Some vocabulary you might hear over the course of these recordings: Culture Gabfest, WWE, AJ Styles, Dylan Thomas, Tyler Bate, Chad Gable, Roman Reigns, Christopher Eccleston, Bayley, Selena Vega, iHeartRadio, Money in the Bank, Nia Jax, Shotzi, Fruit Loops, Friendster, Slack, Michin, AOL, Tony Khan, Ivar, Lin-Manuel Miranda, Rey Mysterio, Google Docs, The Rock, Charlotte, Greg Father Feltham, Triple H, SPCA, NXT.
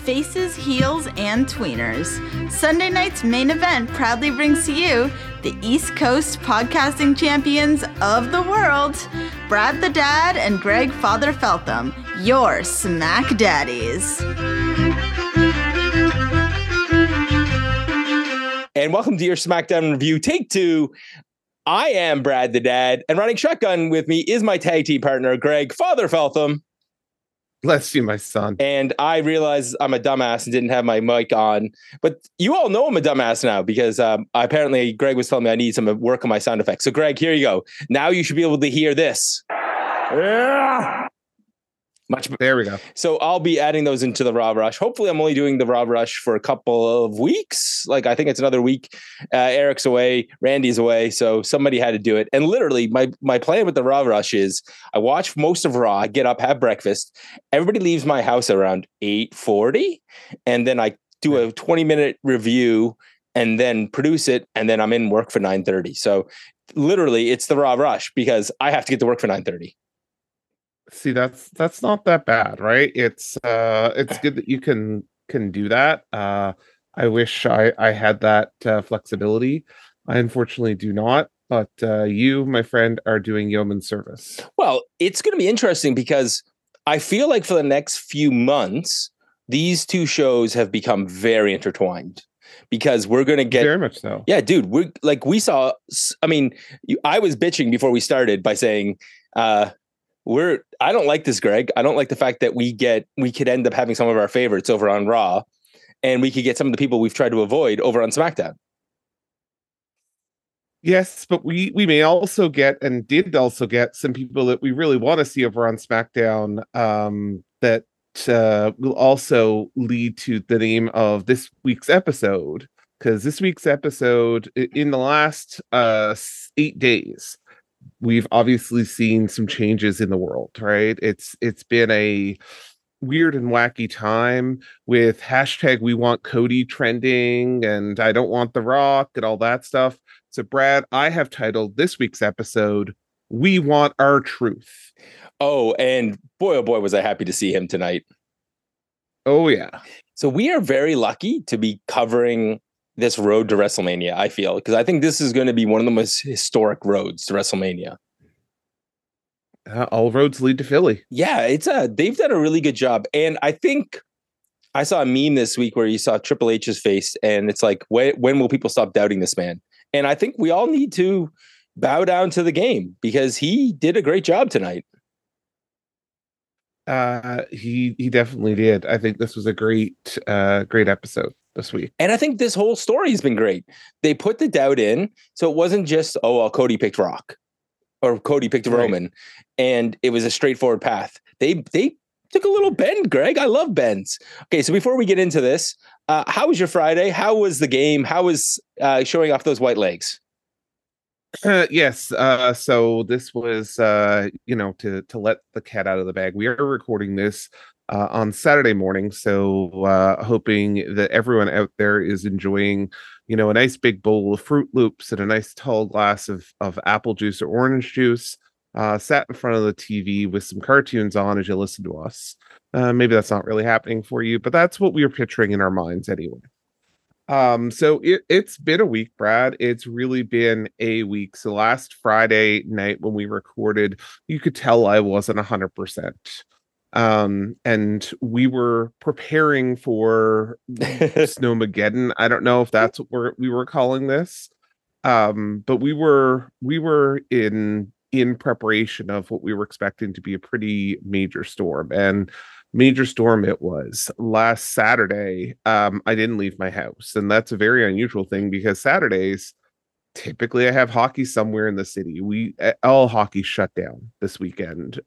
faces, heels, and tweeners. Sunday night's main event proudly brings to you the East Coast podcasting champions of the world, Brad the Dad and Greg Father Feltham, your Smack Daddies. And welcome to your SmackDown Review Take 2. I am Brad the Dad, and running shotgun with me is my tag team partner, Greg Father Feltham. Bless you, my son. And I realize I'm a dumbass and didn't have my mic on, but you all know I'm a dumbass now because apparently Greg was telling me I need some work on my sound effects. So, Greg, here you go. Now you should be able to hear this. Yeah. There we go. So I'll be adding those into the Raw Rush. Hopefully, I'm only doing the Raw Rush for a couple of weeks. Like, I think it's another week. Eric's away. Randy's away. So somebody had to do it. And literally, my plan with the Raw Rush is I watch most of Raw, get up, have breakfast. Everybody leaves my house around 8:40. And then I do a 20-minute review and then produce it. And then I'm in work for 9:30. So literally, it's the Raw Rush because I have to get to work for 9:30. See, that's not that bad, right? It's good that you can do that. I wish I had that flexibility. I unfortunately do not, but you, my friend, are doing yeoman service. Well, it's going to be interesting because I feel like for the next few months, these two shows have become very intertwined. Because we're going to get very much so. Yeah, dude, I was bitching before we started by saying, I don't like this, Greg. I don't like the fact that we could end up having some of our favorites over on Raw, and we could get some of the people we've tried to avoid over on SmackDown. Yes, but we may also get and did also get some people that we really want to see over on SmackDown that will also lead to the name of this week's episode, because this week's episode in the last 8 days. We've obviously seen some changes in the world, right? It's been a weird and wacky time with hashtag we want Cody trending and I don't want The Rock and all that stuff. So, Brad, I have titled this week's episode, We Want Our Truth. Oh, and boy, oh boy, was I happy to see him tonight. Oh, yeah. So we are very lucky to be covering this road to WrestleMania, I feel, because I think this is going to be one of the most historic roads to WrestleMania. All roads lead to Philly. Yeah, they've done a really good job. And I think I saw a meme this week where you saw Triple H's face and it's like, when will people stop doubting this man? And I think we all need to bow down to the game because he did a great job tonight. He definitely did. I think this was a great episode this week. And I think this whole story has been great. They put the doubt in. So it wasn't just, Cody picked Rock or Cody picked Roman. And it was a straightforward path. They took a little bend, Greg. I love bends. Okay. So before we get into this, how was your Friday? How was the game? How was showing off those white legs? Yes. So this was, to let the cat out of the bag. We are recording this on Saturday morning. So hoping that everyone out there is enjoying, a nice big bowl of Fruit Loops and a nice tall glass of apple juice or orange juice, sat in front of the TV with some cartoons on as you listen to us. Maybe that's not really happening for you, but that's what we were picturing in our minds anyway. So it's been a week, Brad. It's really been a week. So last Friday night when we recorded, you could tell I wasn't 100%. And we were preparing for Snowmageddon. I don't know if that's what we were calling this, but we were in preparation of what we were expecting to be a pretty major storm, and major storm it was. Last Saturday, I didn't leave my house, and that's a very unusual thing because Saturdays typically I have hockey somewhere in the city. All hockey shut down last weekend,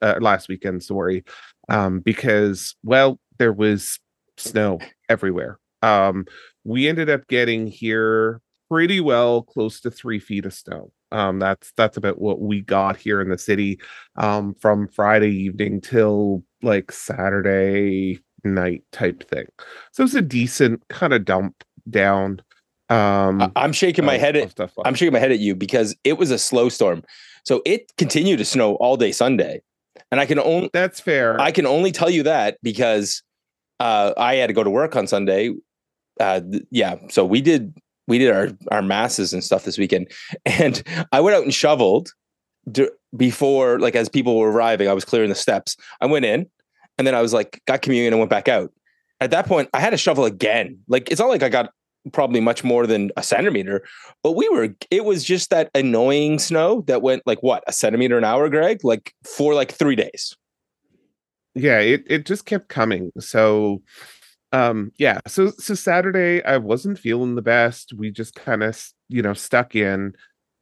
because, well, there was snow everywhere. We ended up getting here pretty well close to 3 feet of snow. That's about what we got here in the city, from Friday evening till like Saturday night type thing. So it's a decent kind of dump down. I'm shaking my head at you because it was a slow storm. So it continued to snow all day Sunday. And I can only tell you that because I had to go to work on Sunday. So we did our masses and stuff this weekend, and I went out and shoveled before, like, as people were arriving, I was clearing the steps. I went in and then I was like, got communion and went back out. At that point, I had to shovel again. Like, it's not like I got probably much more than a centimeter, but it was just that annoying snow that went like what, a centimeter an hour, Greg, like for like 3 days. Yeah. It just kept coming. So Saturday I wasn't feeling the best. We just kind of, stuck in,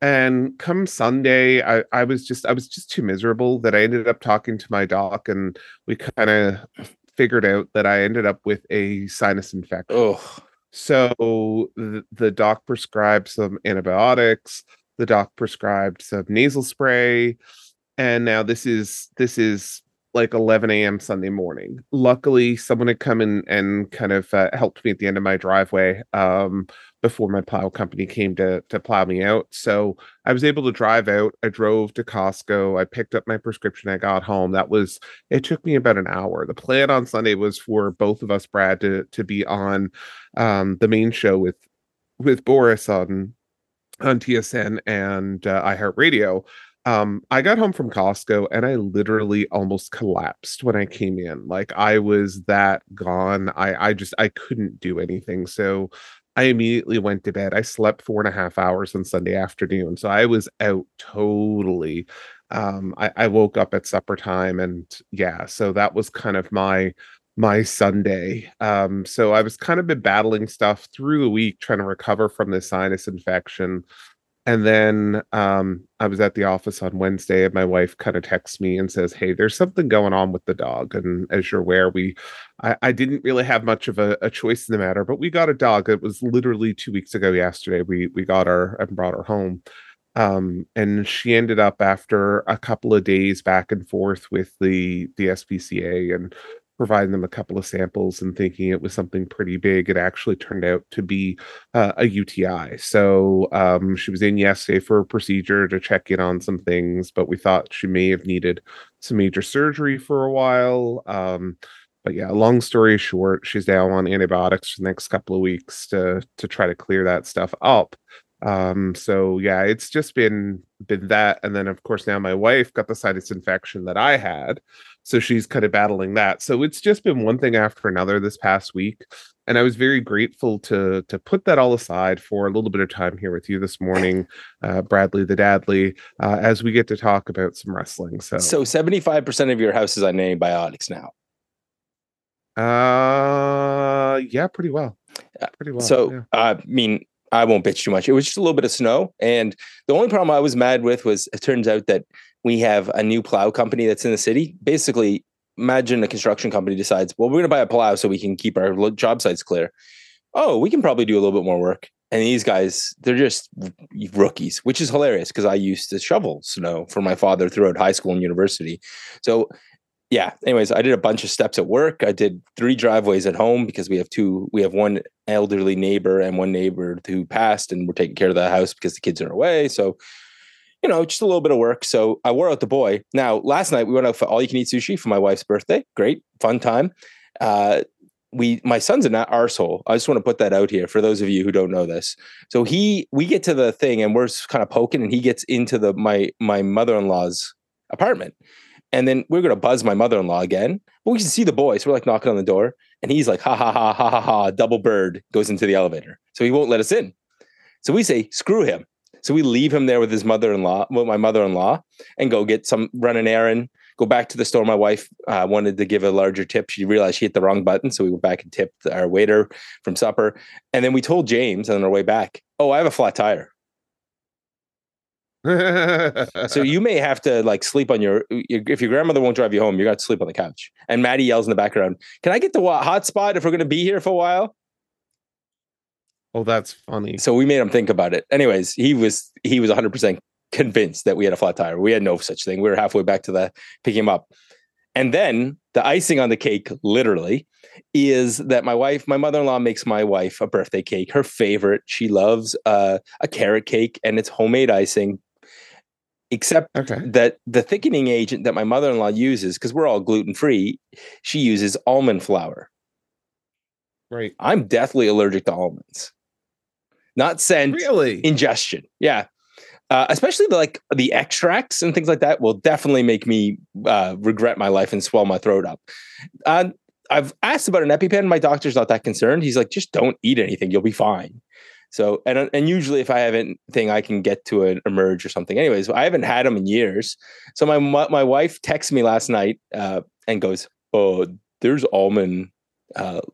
and come Sunday, I was just too miserable that I ended up talking to my doc, and we kind of figured out that I ended up with a sinus infection. Oh. So the doc prescribed some antibiotics, the doc prescribed some nasal spray, and now this is like 11 a.m. Sunday morning. Luckily, someone had come in and kind of helped me at the end of my driveway before my plow company came to plow me out. So I was able to drive out. I drove to Costco. I picked up my prescription. I got home. It took me about an hour. The plan on Sunday was for both of us, Brad, to be on the main show with Boris on TSN and iHeartRadio. I got home from Costco and I literally almost collapsed when I came in. Like, I was that gone. I couldn't do anything. So I immediately went to bed. I slept 4.5 hours on Sunday afternoon. So I was out totally. I woke up at supper time, and yeah, so that was kind of my Sunday. So I was kind of been battling stuff through the week, trying to recover from this sinus infection. And then I was at the office on Wednesday, and my wife kind of texts me and says, hey, there's something going on with the dog. And as you're aware, I didn't really have much of a choice in the matter, but we got a dog. It was literally 2 weeks ago yesterday. We got her and brought her home. And she ended up, after a couple of days back and forth with the SPCA and providing them a couple of samples and thinking it was something pretty big, it actually turned out to be a UTI. So she was in yesterday for a procedure to check in on some things, but we thought she may have needed some major surgery for a while. But yeah, long story short, she's now on antibiotics for the next couple of weeks to try to clear that stuff up. So yeah, it's just been that. And then of course now my wife got the sinus infection that I had. So she's kind of battling that. So it's just been one thing after another this past week. And I was very grateful to put that all aside for a little bit of time here with you this morning, Bradley the Dadley, as we get to talk about some wrestling. So 75% of your house is on antibiotics now. Yeah, pretty well. Pretty well. So, yeah. I mean, I won't bitch too much. It was just a little bit of snow. And the only problem I was mad with was it turns out that we have a new plow company that's in the city. Basically, imagine a construction company decides, well, we're going to buy a plow so we can keep our job sites clear. Oh, we can probably do a little bit more work. And these guys, they're just rookies, which is hilarious because I used to shovel snow for my father throughout high school and university. So yeah, anyways, I did a bunch of steps at work. I did 3 driveways at home because we have one elderly neighbor and one neighbor who passed, and we're taking care of the house because the kids are away. So, just a little bit of work. So I wore out the boy. Now, last night we went out for all you can eat sushi for my wife's birthday. Great, fun time. My son's an arsehole. I just want to put that out here for those of you who don't know this. So we get to the thing and we're kind of poking, and he gets into my mother-in-law's apartment. And then we're going to buzz my mother-in-law again. But we can see the boy. So we're like knocking on the door. And he's like, ha, ha, ha, ha, ha, ha, double bird, goes into the elevator. So he won't let us in. So we say, screw him. So we leave him there with my mother-in-law, and go get run an errand, go back to the store. My wife wanted to give a larger tip. She realized she hit the wrong button. So we went back and tipped our waiter from supper. And then we told James on our way back, oh, I have a flat tire. So you may have to like sleep on if your grandmother won't drive you home, you're going to sleep on the couch. And Maddie yells in the background, can I get the hot spot if we're going to be here for a while? Oh, that's funny. So we made him think about it. Anyways, he was 100% convinced that we had a flat tire. We had no such thing. We were halfway back to picking him up. And then the icing on the cake, literally, is that my mother-in-law makes my wife a birthday cake, her favorite. She loves a carrot cake, and it's homemade icing. Except that the thickening agent that my mother-in-law uses, because we're all gluten-free, she uses almond flour. Right. I'm deathly allergic to almonds. Not scent. Really? Ingestion. Yeah. Especially the extracts and things like that will definitely make me regret my life and swell my throat up. I've asked about an EpiPen. My doctor's not that concerned. He's like, just don't eat anything. You'll be fine. So, and usually if I have anything, I can get to an Emerge or something. Anyways, I haven't had them in years. So my wife texts me last night and goes, oh, there's almond flour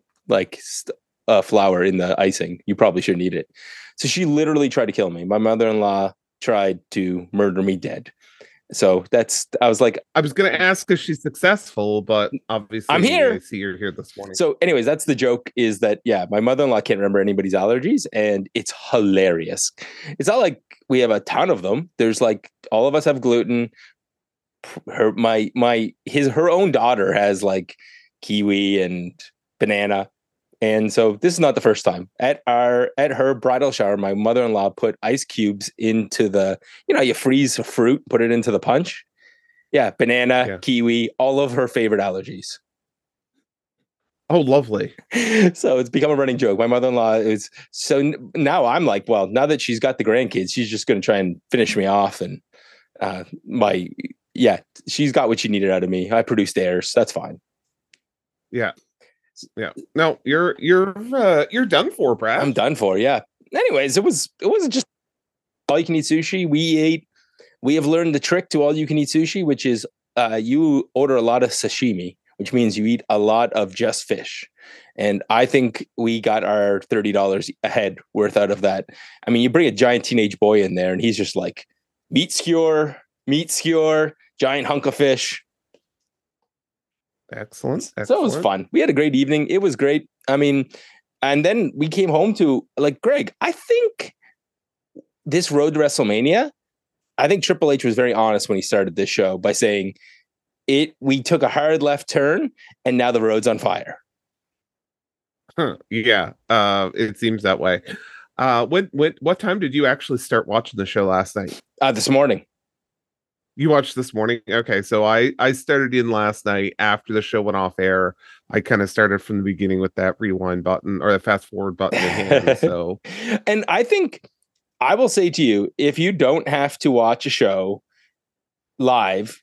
in the icing. You probably shouldn't eat it. So she literally tried to kill me. My mother-in-law tried to murder me dead. So I was going to ask if she's successful, but obviously I'm here. I see you're here this morning. So anyways, that's the joke is that, yeah, my mother-in-law can't remember anybody's allergies and it's hilarious. It's not like we have a ton of them. There's all of us have gluten. Her own daughter has kiwi and banana. And so this is not the first time. At her bridal shower, my mother-in-law put ice cubes into the, you freeze fruit, put it into the punch. Yeah, banana, kiwi, all of her favorite allergies. Oh, lovely. So it's become a running joke. My mother-in-law is, so now I'm now that she's got the grandkids, she's just going to try and finish me off. And she's got what she needed out of me. I produced heirs. That's fine. Yeah. Yeah. No, you're done for, Brad. I'm done for. Yeah. Anyways, it wasn't just all you can eat sushi. We have learned the trick to all you can eat sushi, which is you order a lot of sashimi, which means you eat a lot of just fish. And I think we got our $30 a head worth out of that. I mean, you bring a giant teenage boy in there and he's just like meat skewer, giant hunk of fish. Excellent. So it was fun. We had a great evening. It was great. I mean, and then we came home to Greg, I think this road to WrestleMania, I think Triple H was very honest when he started this show by saying we took a hard left turn and now the road's on fire. Huh. Yeah. It seems that way. What time did you actually start watching the show last night? This morning. You watched this morning? Okay, so I started in last night after the show went off air. I kind of started from the beginning with that rewind button or the fast forward button in hand. So, and I think I will say to you, if you don't have to watch a show live,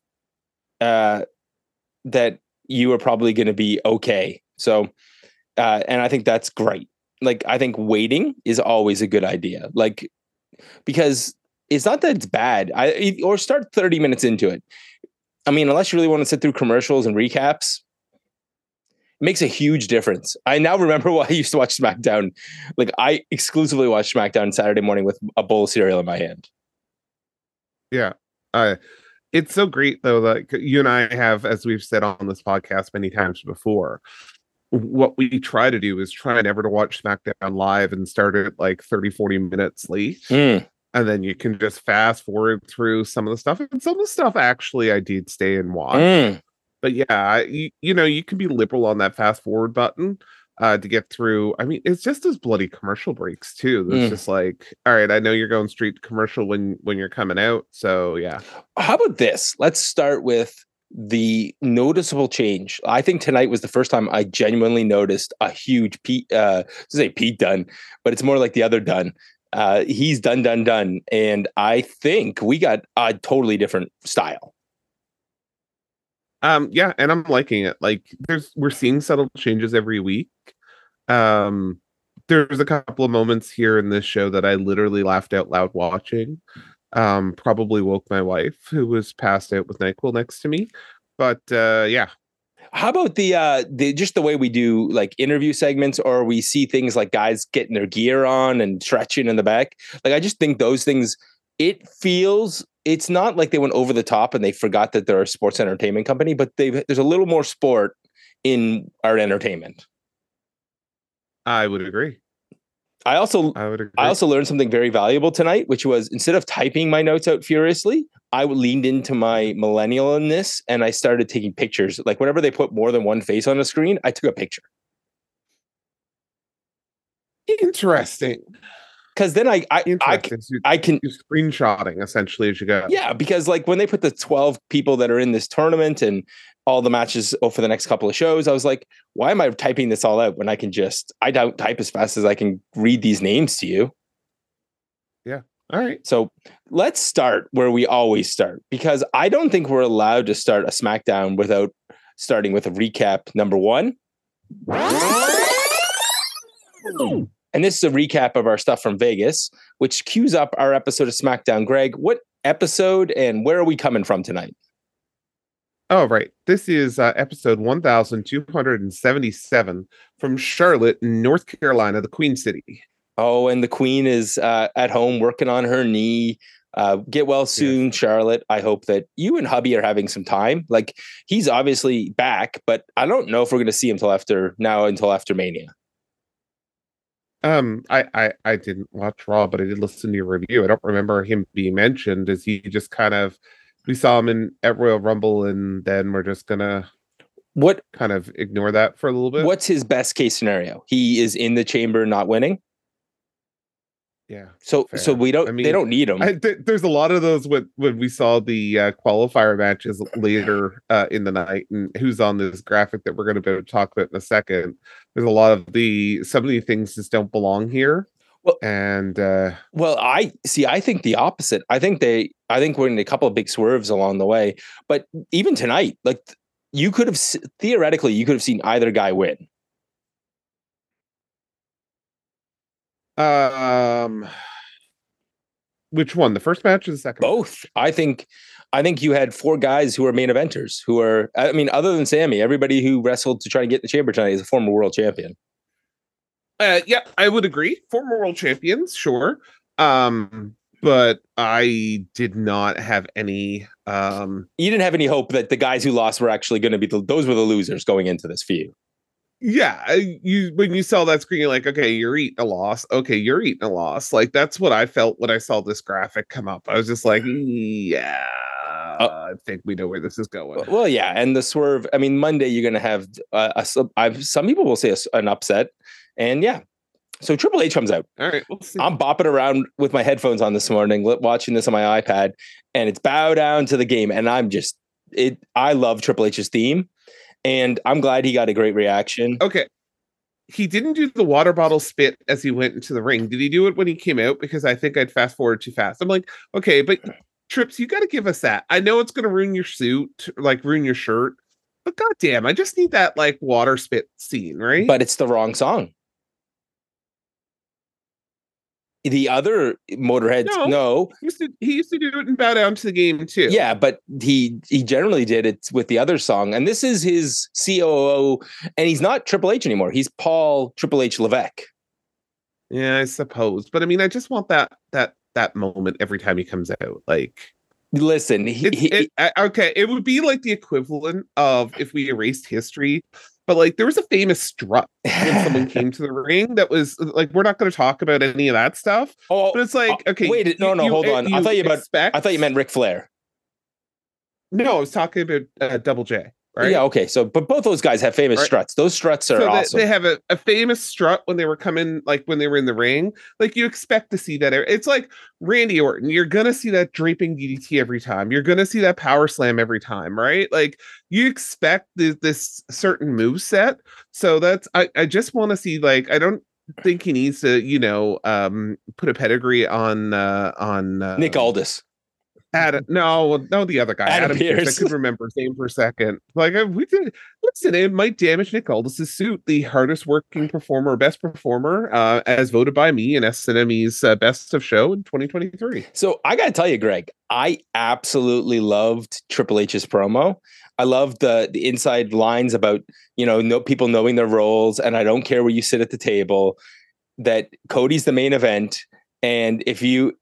that you are probably going to be okay. So, and I think that's great. I think waiting is always a good idea. Because it's not that it's bad. Or start 30 minutes into it. I mean, unless you really want to sit through commercials and recaps, it makes a huge difference. I now remember why I used to watch SmackDown. I exclusively watched SmackDown Saturday morning with a bowl of cereal in my hand. Yeah. It's so great, though, that you and I have, as we've said on this podcast many times before, what we try to do is try never to watch SmackDown live and start it 30, 40 minutes late. Mm. And then you can just fast forward through some of the stuff. And some of the stuff, actually, I did stay and watch. Mm. But yeah, you can be liberal on that fast forward button to get through. I mean, it's just those bloody commercial breaks, too. It's just all right, I know you're going straight to commercial when you're coming out. So, yeah. How about this? Let's start with the noticeable change. I think tonight was the first time I genuinely noticed a huge Pete Dunne, but it's more like the other Dunne. He's done. And I think we got a totally different style. Yeah. And I'm liking it. We're seeing subtle changes every week. There's a couple of moments here in this show that I literally laughed out loud watching. Probably woke my wife, who was passed out with NyQuil next to me. But, yeah. How about the just the way we do interview segments, or we see things like guys getting their gear on and stretching in the back? I just think those things, it's not like they went over the top and they forgot that they're a sports entertainment company, but there's a little more sport in our entertainment. I would agree. I also learned something very valuable tonight, which was instead of typing my notes out furiously, I leaned into my millennialness and I started taking pictures. Whenever they put more than one face on a screen, I took a picture. Interesting. Because then I can do screenshotting essentially as you go. Yeah, because like when they put the 12 people that are in this tournament and all the matches over the next couple of shows, I was like, why am I typing this all out when I can just, I don't type as fast as I can read these names to you. Yeah. All right. So let's start where we always start, because I don't think we're allowed to start a SmackDown without starting with a recap. Number one. And this is a recap of our stuff from Vegas, which cues up our episode of SmackDown. Greg, what episode and where are we coming from tonight? Oh, right. This is episode 1277 from Charlotte, North Carolina, the Queen City. Oh, and the Queen is at home working on her knee. Get well soon, yeah. Charlotte. I hope that you and hubby are having some time. Like, he's obviously back, but I don't know if we're going to see him until after Mania. I didn't watch Raw, but I did listen to your review. I don't remember him being mentioned. Is he just kind of... We saw him at Royal Rumble, and then we're just going to kind of ignore that for a little bit. What's his best case scenario? He is in the chamber not winning? Yeah. So we don't, they don't need him. There's a lot of those when we saw the qualifier matches later in the night, and who's on this graphic that we're going to be able to talk about in a second. There's a lot of some of the things just don't belong here. Well, and I think the opposite. I think we're in a couple of big swerves along the way. But even tonight, like you could have seen either guy win. Which one? The first match or the second? Both. I think you had four guys who are main eventers who are. I mean, other than Sammy, everybody who wrestled to try to get in the chamber tonight is a former world champion. Yeah, I would agree. Former world champions, sure. But I did not have any... You didn't have any hope that the guys who lost were actually going to be... Those were the losers going into this for you. Yeah. When you saw that screen, you're like, okay, you're eating a loss. Okay, you're eating a loss. Like, that's what I felt when I saw this graphic come up. I was just like, yeah... I think we know where this is going. Well, yeah, and the swerve. I mean, Monday you're going to have some people will say an upset, and yeah. So Triple H comes out. All right, we'll see. I'm bopping around with my headphones on this morning, watching this on my iPad, and it's bow down to the game, and I'm just it. I love Triple H's theme, and I'm glad he got a great reaction. Okay. He didn't do the water bottle spit as he went into the ring. Did he do it when he came out? Because I think I'd fast forward too fast. I'm like, okay, but. Trips, you got to give us that. I know it's going to ruin your suit, like ruin your shirt, but goddamn, I just need that like water spit scene, right? But it's the wrong song. The other Motorheads, no. He used to do it and bow down to the game too. Yeah, but he generally did it with the other song, and this is his COO, and he's not Triple H anymore. He's Paul Triple H Levesque. Yeah, I suppose, but I mean, I just want that moment every time he comes out. Like, listen, it would be like the equivalent of if we erased history, but like there was a famous strut when someone came to the ring that was like, we're not going to talk about any of that stuff. Oh, but it's like, okay, wait, hold on. I thought you meant Ric Flair. No, I was talking about Double J. Right? Yeah, okay. So, but both those guys have famous struts. Those struts are awesome. They have a famous strut when they were coming, like when they were in the ring. Like you expect to see that. It's like Randy Orton. You're going to see that draping DDT every time. You're going to see that power slam every time, right? Like you expect this certain moveset. So that's, I just want to see, like, I don't think he needs to, put a pedigree on Nick Aldis. The other guy, Adam Pearce. I couldn't remember his name for a second. Like, it might damage Nick Aldis' suit, the hardest working performer, best performer, as voted by me in SNME's Best of Show in 2023. So I got to tell you, Greg, I absolutely loved Triple H's promo. I loved the inside lines about, people knowing their roles, and I don't care where you sit at the table, that Cody's the main event, and if you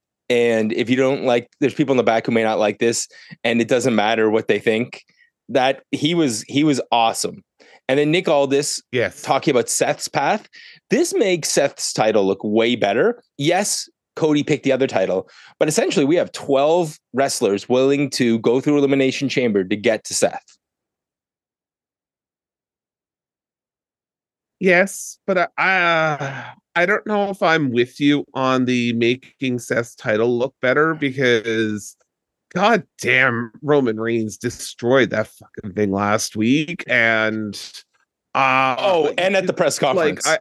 don't like, there's people in the back who may not like this, and it doesn't matter what they think. That he was awesome. And then Nick Aldis, yes, talking about Seth's path. This makes Seth's title look way better. Yes, Cody picked the other title, but essentially we have 12 wrestlers willing to go through Elimination Chamber to get to Seth. Yes, but I don't know if I'm with you on the making Seth's title look better, because god damn, Roman Reigns destroyed that fucking thing last week. And and at the press conference. Right?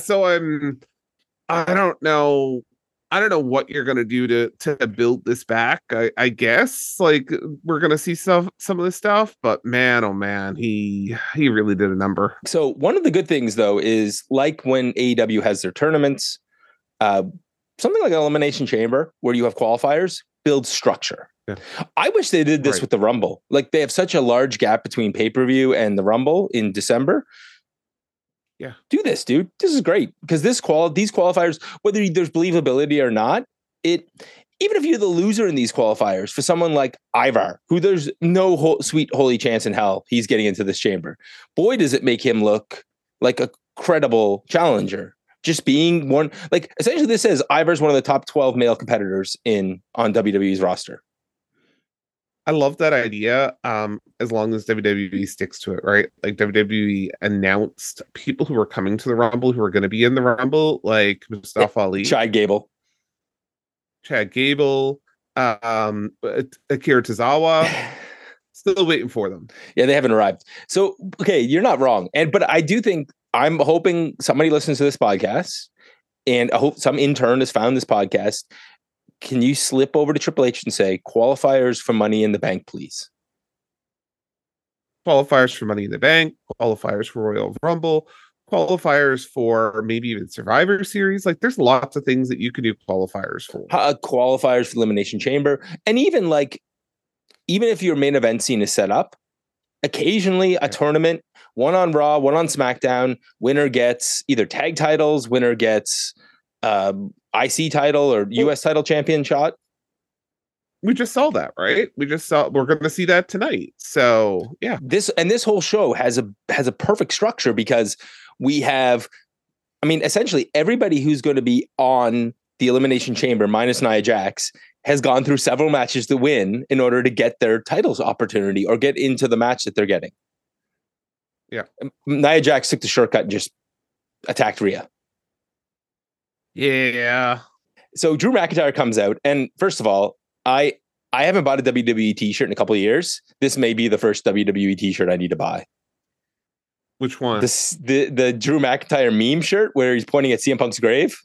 So I don't know what you're going to do to build this back. I guess we're going to see some of this stuff, but man, oh man, he really did a number. So one of the good things though, is like when AEW has their tournaments, something like an Elimination Chamber where you have qualifiers, build structure. Yeah. I wish they did this right with the Rumble. Like they have such a large gap between pay-per-view and the Rumble in December. Yeah, do this, dude. This is great, because these qualifiers, whether there's believability or not, even if you're the loser in these qualifiers, for someone like Ivar, who there's no holy chance in hell he's getting into this chamber, boy, does it make him look like a credible challenger. Just being one, essentially this says Ivar's one of the top 12 male competitors on WWE's roster. I love that idea, as long as WWE sticks to it, right? Like WWE announced people who were coming to the Rumble, who are going to be in the Rumble, like Mustafa Ali. Chad Gable, Akira Tozawa. Still waiting for them. Yeah, they haven't arrived. So, okay, you're not wrong. But I do think, I'm hoping somebody listens to this podcast, and I hope some intern has found this podcast. Can you slip over to Triple H and say, qualifiers for Money in the Bank, please? Qualifiers for Money in the Bank, qualifiers for Royal Rumble, qualifiers for maybe even Survivor Series. There's lots of things that you can do qualifiers for. Qualifiers for Elimination Chamber. And even if your main event scene is set up, occasionally a tournament, one on Raw, one on SmackDown, winner gets either tag titles, winner gets... IC title or US title champion shot. We just saw that, right? We're going to see that tonight. So yeah, this whole show has a perfect structure, because we have, essentially everybody who's going to be on the Elimination Chamber minus Nia Jax has gone through several matches to win in order to get their titles opportunity or get into the match that they're getting. Yeah. Nia Jax took the shortcut and just attacked Rhea. Yeah. So Drew McIntyre comes out, and first of all, I haven't bought a WWE t-shirt in a couple of years. This may be the first WWE t-shirt I need to buy. Which one? The Drew McIntyre meme shirt where he's pointing at CM Punk's grave.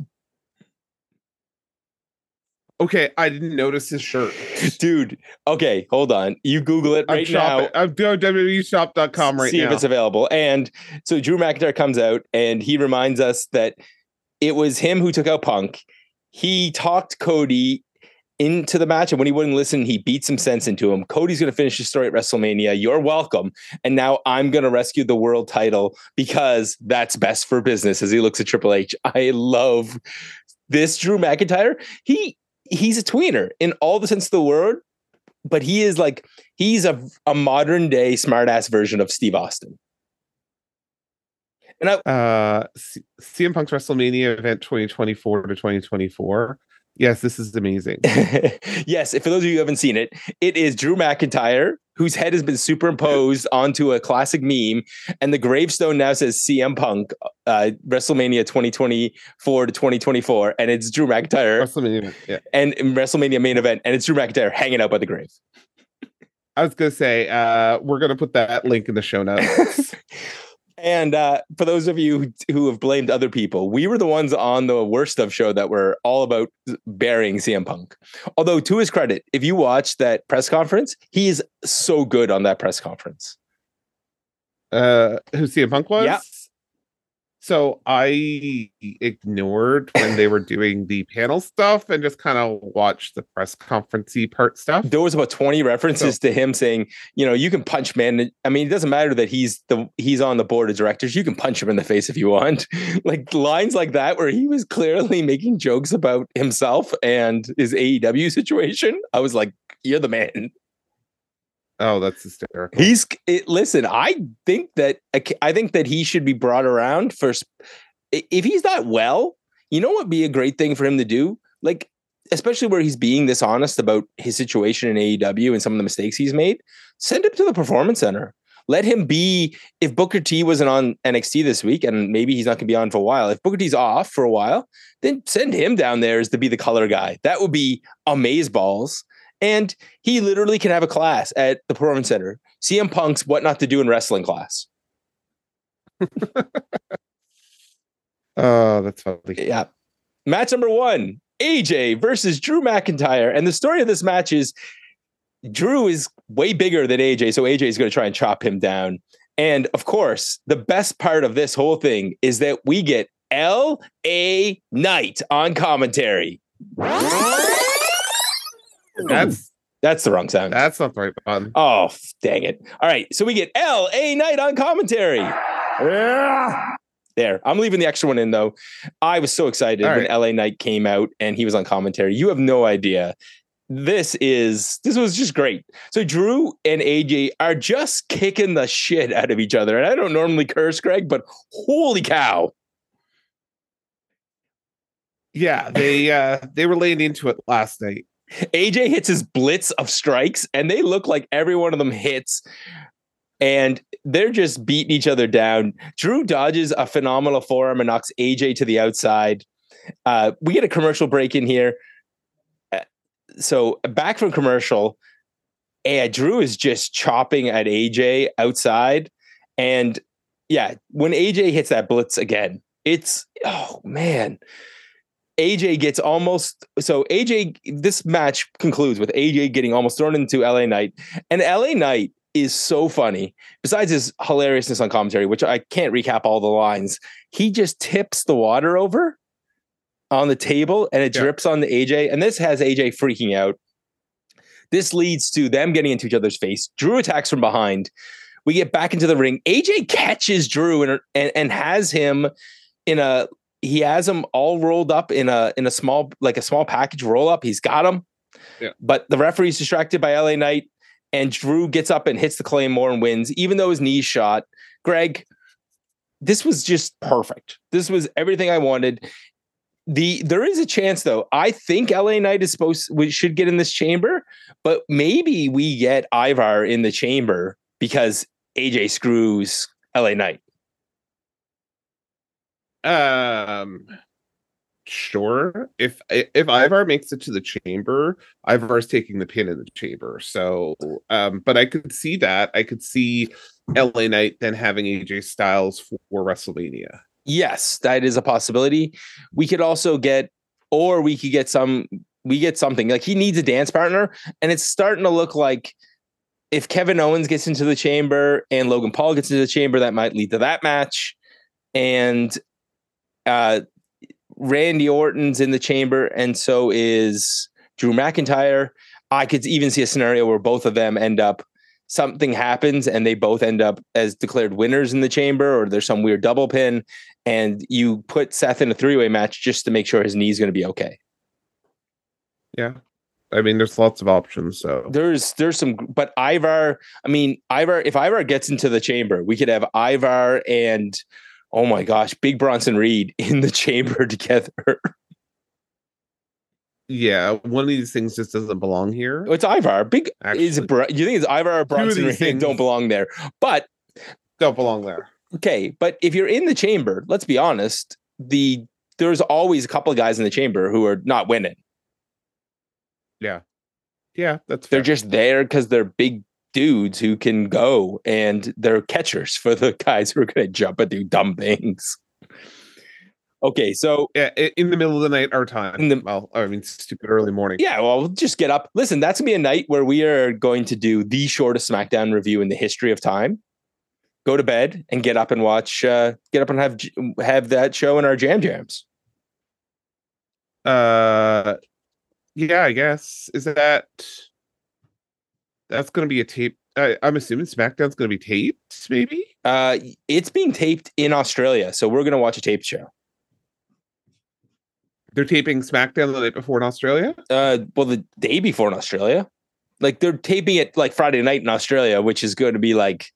Okay, I didn't notice his shirt. Dude, okay, hold on. You Google it right now. I'm going to WWEshop.com right now. See if it's available. And so Drew McIntyre comes out, and he reminds us that it was him who took out Punk. He talked Cody into the match, and when he wouldn't listen, he beat some sense into him. Cody's going to finish his story at WrestleMania. You're welcome. And now I'm going to rescue the world title because that's best for business, as he looks at Triple H. I love this Drew McIntyre. He's a tweener in all the sense of the word, but he is he's a modern day smartass version of Steve Austin. And CM Punk's WrestleMania event 2024. Yes, this is amazing. Yes, for those of you who haven't seen it, it is Drew McIntyre, whose head has been superimposed onto a classic meme, and the gravestone now says CM Punk, WrestleMania 2024, and it's Drew McIntyre. WrestleMania, yeah. And WrestleMania main event, and it's Drew McIntyre hanging out by the grave. I was going to say, we're going to put that link in the show notes. And for those of you who have blamed other people, we were the ones on the Worst Of show that were all about burying CM Punk. Although, to his credit, if you watch that press conference, he is so good on that press conference. Who CM Punk was? Yeah. So I ignored when they were doing the panel stuff and just kind of watched the press conference-y part stuff. There was about 20 references to him saying, you can punch man. It doesn't matter that he's on the board of directors. You can punch him in the face if you want. Lines like that where he was clearly making jokes about himself and his AEW situation. I was like, you're the man. Oh, that's hysterical. Listen, I think that he should be brought around first. If he's not well, you know what would be a great thing for him to do? Especially where he's being this honest about his situation in AEW and some of the mistakes he's made, send him to the Performance Center. Let him be. If Booker T wasn't on NXT this week, and maybe he's not going to be on for a while, if Booker T's off for a while, then send him down there as to be the color guy. That would be amazeballs. And he literally can have a class at the Performance Center. CM Punk's What Not to Do in Wrestling class. Oh, that's funny. Yeah. Match number one, AJ versus Drew McIntyre. And the story of this match is Drew is way bigger than AJ, so AJ is going to try and chop him down. And of course, the best part of this whole thing is that we get LA Knight on commentary. That's the wrong sound. That's not the right button. Oh, dang it. All right. So we get LA Knight on commentary. Yeah. There. I'm leaving the extra one in, though. I was so excited when LA Knight came out and he was on commentary. You have no idea. This was just great. So Drew and AJ are just kicking the shit out of each other. And I don't normally curse, Greg, but holy cow. Yeah, they were laying into it last night. AJ hits his blitz of strikes, and they look like every one of them hits. And they're just beating each other down. Drew dodges a phenomenal forearm and knocks AJ to the outside. We get a commercial break in here. So back from commercial, and Drew is just chopping at AJ outside. And yeah, when AJ hits that blitz again, it's, oh man, AJ gets almost, so AJ, this match concludes with AJ getting almost thrown into LA Knight. And LA Knight is so funny. Besides his hilariousness on commentary, which I can't recap all the lines, he just tips the water over on the table and it drips on the AJ. And this has AJ freaking out. This leads to them getting into each other's face. Drew attacks from behind. We get back into the ring. AJ catches Drew and has him in a, he has him all rolled up in a small, like a small package roll up. He's got him, but the referee's distracted by LA Knight. And Drew gets up and hits the Claymore and wins, even though his knee's shot. Greg, this was just perfect. This was everything I wanted. There is a chance, though. I think LA Knight is should get in this chamber, but maybe we get Ivar in the chamber because AJ screws LA Knight. Sure. If Ivar makes it to the chamber, Ivar's taking the pin in the chamber. So, but I could see that. I could see LA Knight then having AJ Styles for WrestleMania. Yes, that is a possibility. We could also get, or we could get something like he needs a dance partner, and it's starting to look like if Kevin Owens gets into the chamber and Logan Paul gets into the chamber, that might lead to that match. And Randy Orton's in the chamber, and so is Drew McIntyre. I could even see a scenario where both of them end up, something happens and they both end up as declared winners in the chamber, or there's some weird double pin and you put Seth in a three-way match just to make sure his knee's going to be okay. Yeah. I mean, there's lots of options. So there's some, but Ivar, if Ivar gets into the chamber, we could have Ivar and, oh my gosh, big Bronson Reed in the chamber together. Yeah, one of these things just doesn't belong here. It's Ivar. You think it's Ivar or Bronson Reed don't belong there? But don't belong there. Okay, but if you're in the chamber, let's be honest. There's always a couple of guys in the chamber who are not winning. Yeah, that's fair. They're just there because they're big dudes who can go, and they're catchers for the guys who are going to jump and do dumb things. Okay, so yeah, in the middle of the night, our time. Stupid early morning. Yeah, well, just get up. Listen, that's gonna be a night where we are going to do the shortest SmackDown review in the history of time. Go to bed and get up and watch. Get up and have that show in our jams. Yeah, I guess that's gonna be a tape. I'm assuming SmackDown's gonna be taped. Maybe it's being taped in Australia, so we're gonna watch a taped show. They're taping SmackDown the night before in Australia? Well, the day before in Australia. Like, they're taping it like Friday night in Australia, which is going to be like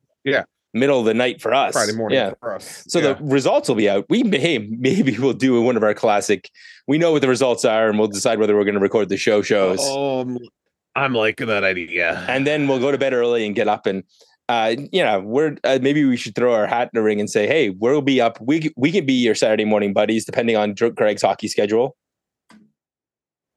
middle of the night for us. Friday morning for us. So the results will be out. We maybe we'll do one of our classic. We know what the results are, and we'll decide whether we're going to record the shows. Oh, I'm liking that idea. And then we'll go to bed early and get up and you know, we're maybe we should throw our hat in the ring and say, hey, we'll be up. We could be your Saturday morning buddies, depending on Greg's hockey schedule.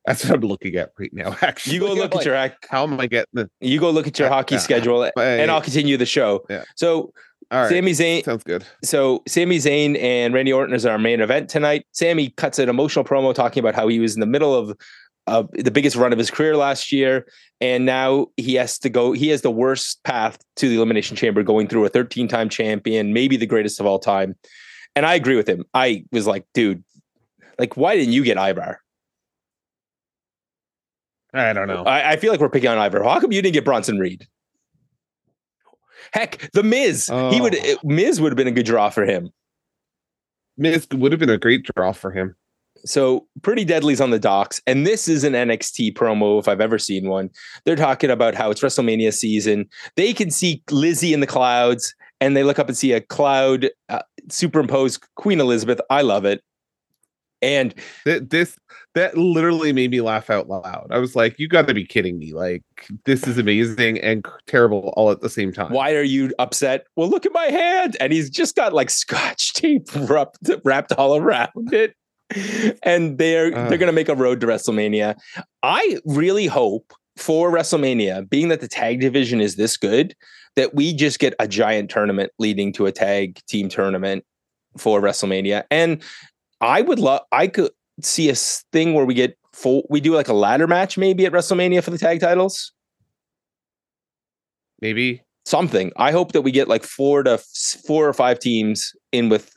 That's what I'm looking at right now. Actually, you go look at your how am I getting the? You go look at your hockey schedule, and I'll continue the show. Yeah. So, all right. Sami Zayn sounds good. So, Sami Zayn and Randy Orton is our main event tonight. Sami cuts an emotional promo talking about how he was in the middle of the biggest run of his career last year, and now he has to go. He has the worst path to the Elimination Chamber, going through a 13-time champion, maybe the greatest of all time. And I agree with him. I was like, dude, like, why didn't you get Ivar? I don't know. I feel like we're picking on Ivar. How come you didn't get Bronson Reed? Heck, the Miz. Oh. Miz would have been a good draw for him. Miz would have been a great draw for him. So Pretty Deadly's on the docks, and this is an NXT promo if I've ever seen one. They're talking about how it's WrestleMania season. They can see Lizzie in the clouds, and they look up and see a cloud superimposed Queen Elizabeth. I love it. And that literally made me laugh out loud. I was like, you got to be kidding me. Like, this is amazing and terrible all at the same time. Why are you upset? Well, look at my hand. And he's just got like scotch tape wrapped all around it. And they're going to make a road to WrestleMania. I really hope for WrestleMania, being that the tag division is this good, that we just get a giant tournament leading to a tag team tournament for WrestleMania. And I could see a thing where we do like a ladder match maybe at WrestleMania for the tag titles. Maybe something. I hope that we get like four or five teams in with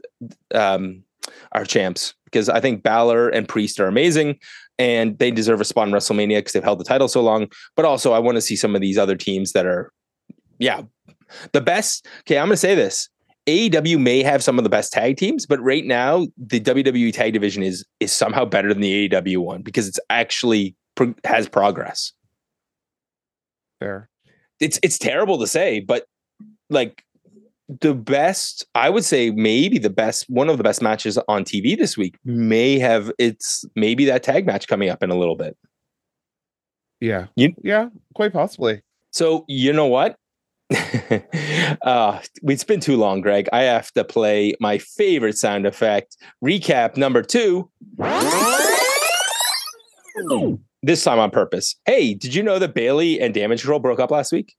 our champs, because I think Balor and Priest are amazing and they deserve a spot in WrestleMania because they've held the title so long. But also I want to see some of these other teams that are, the best. Okay. I'm going to say this. AEW may have some of the best tag teams, but right now the WWE tag division is somehow better than the AEW one because it's actually has progress. Fair. It's terrible to say, but like the best, I would say maybe the best, one of the best matches on TV this week maybe that tag match coming up in a little bit. Yeah. Yeah, quite possibly. So you know what? It's been too long, Greg. I have to play my favorite sound effect. Recap number 2. This time on purpose. Hey, did you know that Bayley and Damage Control broke up last week?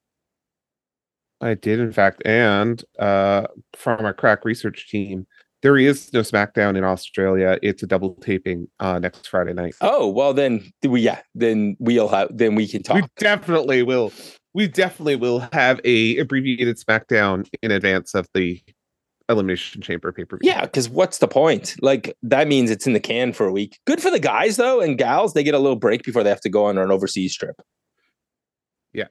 I did, in fact. And from our crack research team, there is no SmackDown in Australia. It's a double taping next Friday night. Oh, well, then we can talk. We definitely will have a abbreviated SmackDown in advance of the Elimination Chamber pay-per-view. Yeah, because what's the point? Like, that means it's in the can for a week. Good for the guys, though, and gals. They get a little break before they have to go on an overseas trip. Yeah,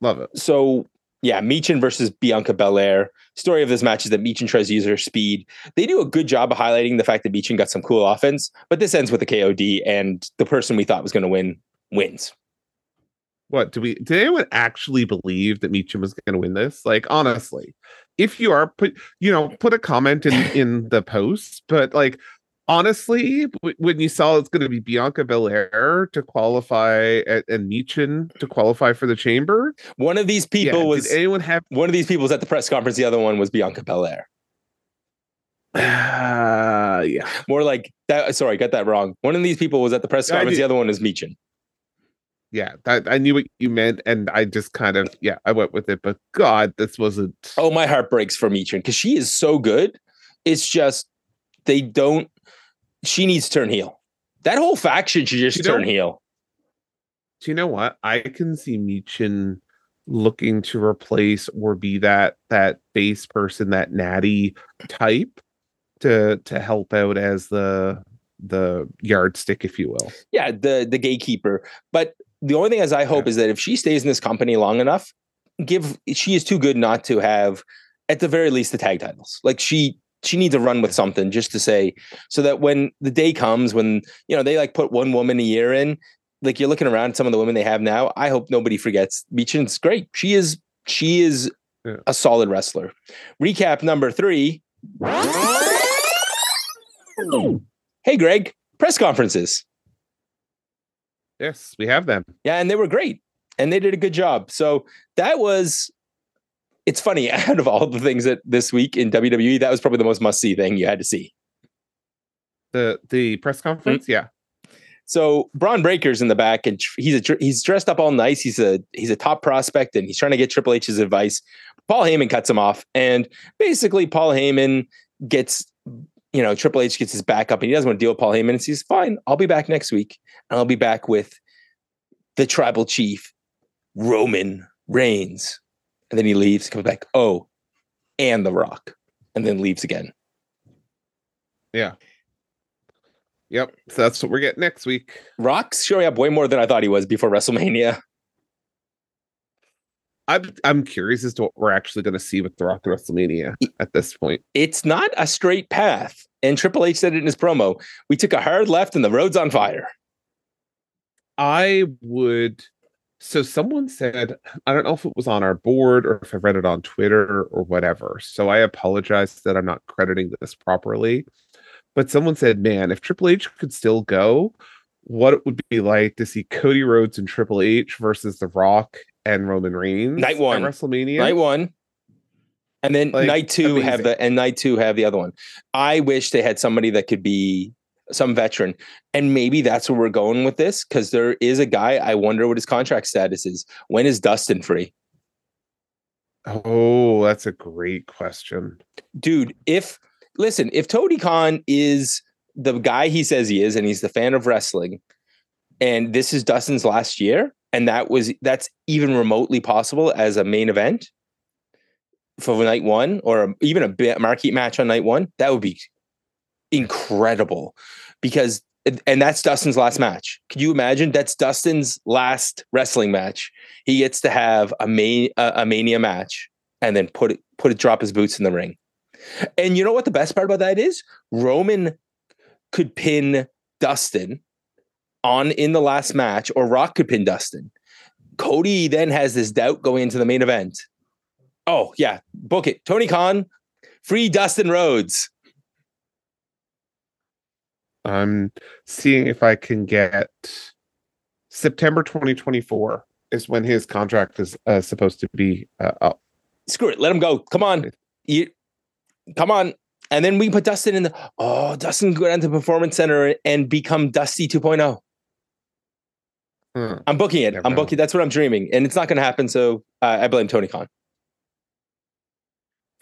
love it. So, yeah, Michin versus Bianca Belair. Story of this match is that Michin tries to use her speed. They do a good job of highlighting the fact that Michin got some cool offense, but this ends with a KOD, and the person we thought was going to win wins. What did anyone actually believe that Michin was going to win this? Like, honestly, if you are put a comment in the post, but like, honestly, when you saw it's going to be Bianca Belair to qualify and Michin to qualify for the chamber. One of these people was at the press conference. The other one was Bianca Belair. Yeah, more like that. Sorry, got that wrong. One of these people was at the press conference. The other one is Michin. Yeah, I knew what you meant, and I just kind of, I went with it, but God, this wasn't... Oh, my heart breaks for Michin, because she is so good. It's just, she needs to turn heel. That whole faction should just turn heel. Do you know what? I can see Michin looking to replace or be that base person, that natty type, to help out as the yardstick, if you will. Yeah, the gatekeeper. But the only thing, as I hope, is that if she stays in this company long enough, she is too good not to have, at the very least, the tag titles. Like, she needs to run with something just to say, so that when the day comes when, they like put one woman a year in, like, you're looking around at some of the women they have now. I hope nobody forgets Michin's great. She is a solid wrestler. Recap number 3. Hey, Greg, press conferences. Yes, we have them. Yeah, and they were great. And they did a good job. So that was it's funny, out of all the things that this week in WWE, that was probably the most must-see thing you had to see. The press conference? Mm-hmm. Yeah. So Bron Breakker's in the back, and he's dressed up all nice. He's a top prospect, and he's trying to get Triple H's advice. Paul Heyman cuts him off, and basically Paul Heyman gets, you know, Triple H gets his back up, and he doesn't want to deal with Paul Heyman, and he's fine. I'll be back next week, and I'll be back with the tribal chief, Roman Reigns. And then he leaves, comes back, oh, and The Rock, and then leaves again. Yeah. Yep. So that's what we're getting next week. Rock's showing up way more than I thought he was before WrestleMania. I'm curious as to what we're actually going to see with The Rock at WrestleMania at this point. It's not a straight path. And Triple H said it in his promo. We took a hard left and the road's on fire. So someone said, I don't know if it was on our board or if I read it on Twitter or whatever. So I apologize that I'm not crediting this properly. But someone said, man, if Triple H could still go, what it would be like to see Cody Rhodes and Triple H versus The Rock and Roman Reigns Night 1 at WrestleMania. Night 1. And then like, Night 2 amazing. Night 2 have the other one. I wish they had somebody that could be some veteran, and maybe that's where we're going with this, because there is a guy, I wonder what his contract status is. When is Dustin free? Oh, that's a great question, dude. If Tony Khan is the guy he says he is, and he's the fan of wrestling, and this is Dustin's last year, and that's even remotely possible as a main event for Night 1, or even a marquee match on Night 1, that would be incredible, because that's Dustin's last match. Could you imagine? That's Dustin's last wrestling match. He gets to have a Mania match, and then drop his boots in the ring. And you know what the best part about that is? Roman could pin Dustin on in the last match, or Rock could pin Dustin. Cody then has this doubt going into the main event. Oh yeah, book it. Tony Khan, free Dustin Rhodes. I'm seeing if I can get September 2024 is when his contract is supposed to be up. Screw it. Let him go. Come on. And then we can put Dustin in Dustin go down to the Performance Center and become Dusty 2.0. I'm booking it. I'm booking. That's what I'm dreaming. And it's not going to happen. So I blame Tony Khan.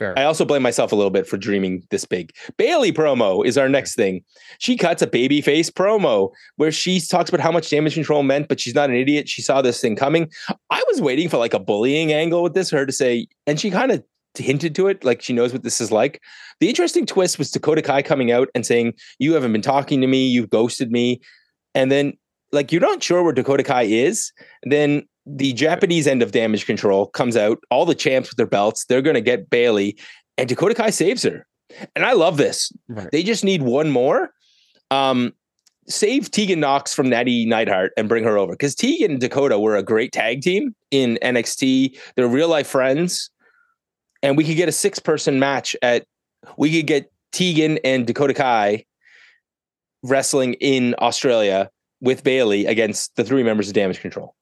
Fair. I also blame myself a little bit for dreaming this big. Bailey promo is our next thing. She cuts a babyface promo where she talks about how much Damage Control meant, but she's not an idiot. She saw this thing coming. I was waiting for like a bullying angle with this, her to say, and she kind of hinted to it, like she knows what this is like. The interesting twist was Dakota Kai coming out and saying, you haven't been talking to me. You've ghosted me. And then like, you're not sure where Dakota Kai is. Then the Japanese end of Damage Control comes out, all the champs with their belts, they're going to get Bailey, and Dakota Kai saves her. And I love this. Right. They just need one more. Save Tegan Nox from Natty Neidhart and bring her over, because Tegan and Dakota were a great tag team in NXT. They're real life friends, and we could get a 6-person match we could get Tegan and Dakota Kai wrestling in Australia with Bailey against the 3 members of Damage Control.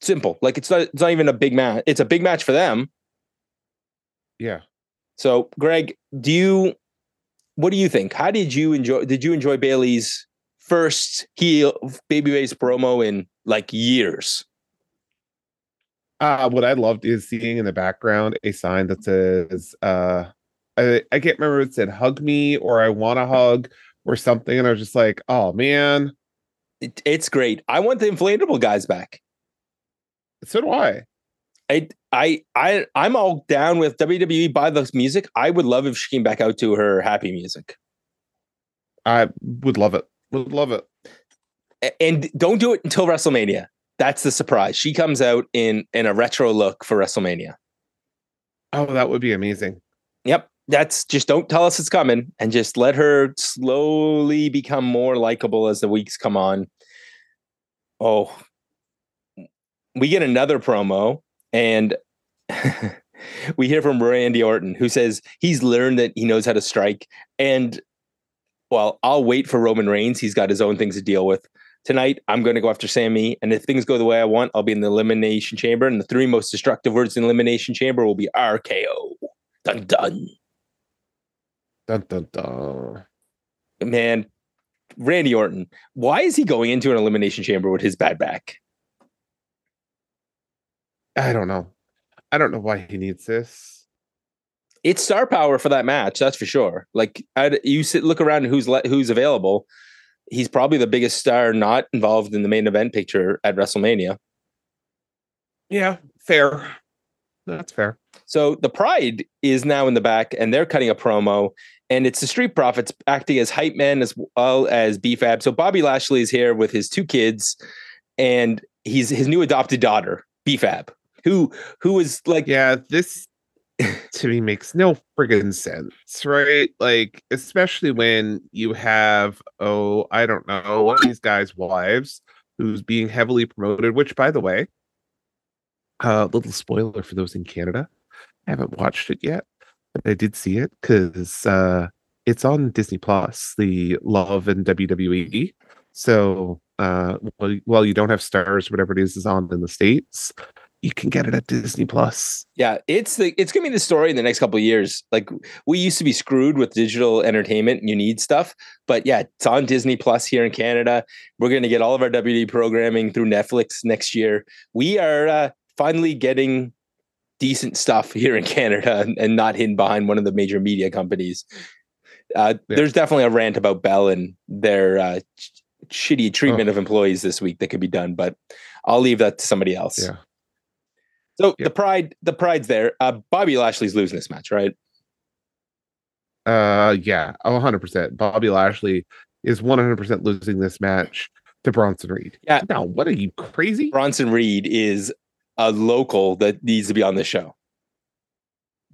Simple. Like it's not even a big match. It's a big match for them. Yeah. So Greg, what do you think? How did you enjoy Bailey's first heel babyface promo in like years? What I loved is seeing in the background a sign that says, I can't remember if it said hug me or I want a hug or something. And I was just like, oh man, it's great. I want the inflatable guys back. So do I. I'm all down with WWE by the music. I would love if she came back out to her happy music. I would love it. Would love it. And don't do it until WrestleMania. That's the surprise. She comes out in a retro look for WrestleMania. Oh, that would be amazing. Yep. That's just, don't tell us it's coming, and just let her slowly become more likable as the weeks come on. Oh, we get another promo, and we hear from Randy Orton, who says he's learned that he knows how to strike. And well, I'll wait for Roman Reigns. He's got his own things to deal with. tonight, I'm going to go after Sami. And if things go the way I want, I'll be in the Elimination Chamber. And the three most destructive words in the Elimination Chamber will be RKO. Dun, dun. Dun, dun, dun. Man, Randy Orton. Why is he going into an Elimination Chamber with his bad back? I don't know. I don't know why he needs this. It's star power for that match. That's for sure. Like, look around who's available. He's probably the biggest star not involved in the main event picture at WrestleMania. Yeah, fair. That's fair. So the Pride is now in the back, and they're cutting a promo, and it's the Street Profits acting as hype men as well as B-Fab. So Bobby Lashley is here with his two kids, and he's his new adopted daughter, B-Fab, who is like... Yeah, this to me makes no friggin' sense, right? Like, especially when you have, I don't know, one of these guys' wives who's being heavily promoted, which, by the way, little spoiler for those in Canada. I haven't watched it yet, but I did see it because it's on Disney Plus, the Love and WWE. So while you don't have stars, whatever it is on in the States, you can get it at Disney Plus. Yeah, it's gonna be the story in the next couple of years. Like, we used to be screwed with digital entertainment and you need stuff, but yeah, it's on Disney Plus here in Canada. We're gonna get all of our WWE programming through Netflix next year. We are finally getting decent stuff here in Canada and not hidden behind one of the major media companies. Yeah. There's definitely a rant about Bell and their shitty treatment of employees this week that could be done, but I'll leave that to somebody else. Yeah. So yep. the pride's there. Bobby Lashley's losing this match, right? Yeah, 100%. Bobby Lashley is 100% losing this match to Bronson Reed. Yeah. Now, what are you, crazy? Bronson Reed is a local that needs to be on this show.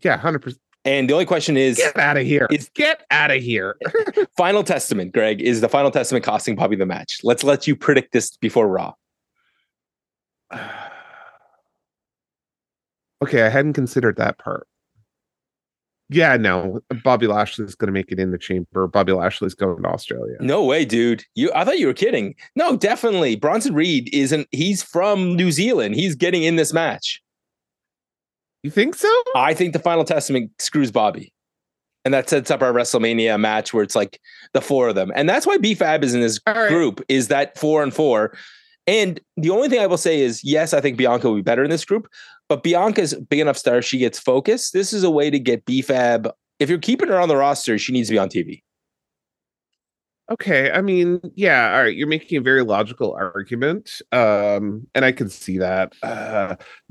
Yeah, 100%. And the only question is... Get out of here. Get out of here. Final Testament, Greg. Is the Final Testament costing Bobby the match? Let's let you predict this before Raw. Okay, I hadn't considered that part. Yeah, no, Bobby Lashley is going to make it in the chamber. Bobby Lashley is going to Australia. No way, dude. I thought you were kidding. No, definitely. Bronson Reed isn't. He's from New Zealand. He's getting in this match. You think so? I think the Final Testament screws Bobby. And that sets up our WrestleMania match where it's like the four of them. And that's why B-Fab is in this group, is that 4-4. And the only thing I will say is, yes, I think Bianca will be better in this group, but Bianca's big enough star. She gets focused. This is a way to get B-Fab. If you're keeping her on the roster, she needs to be on TV. Okay. I mean, yeah. All right. You're making a very logical argument. And I can see that.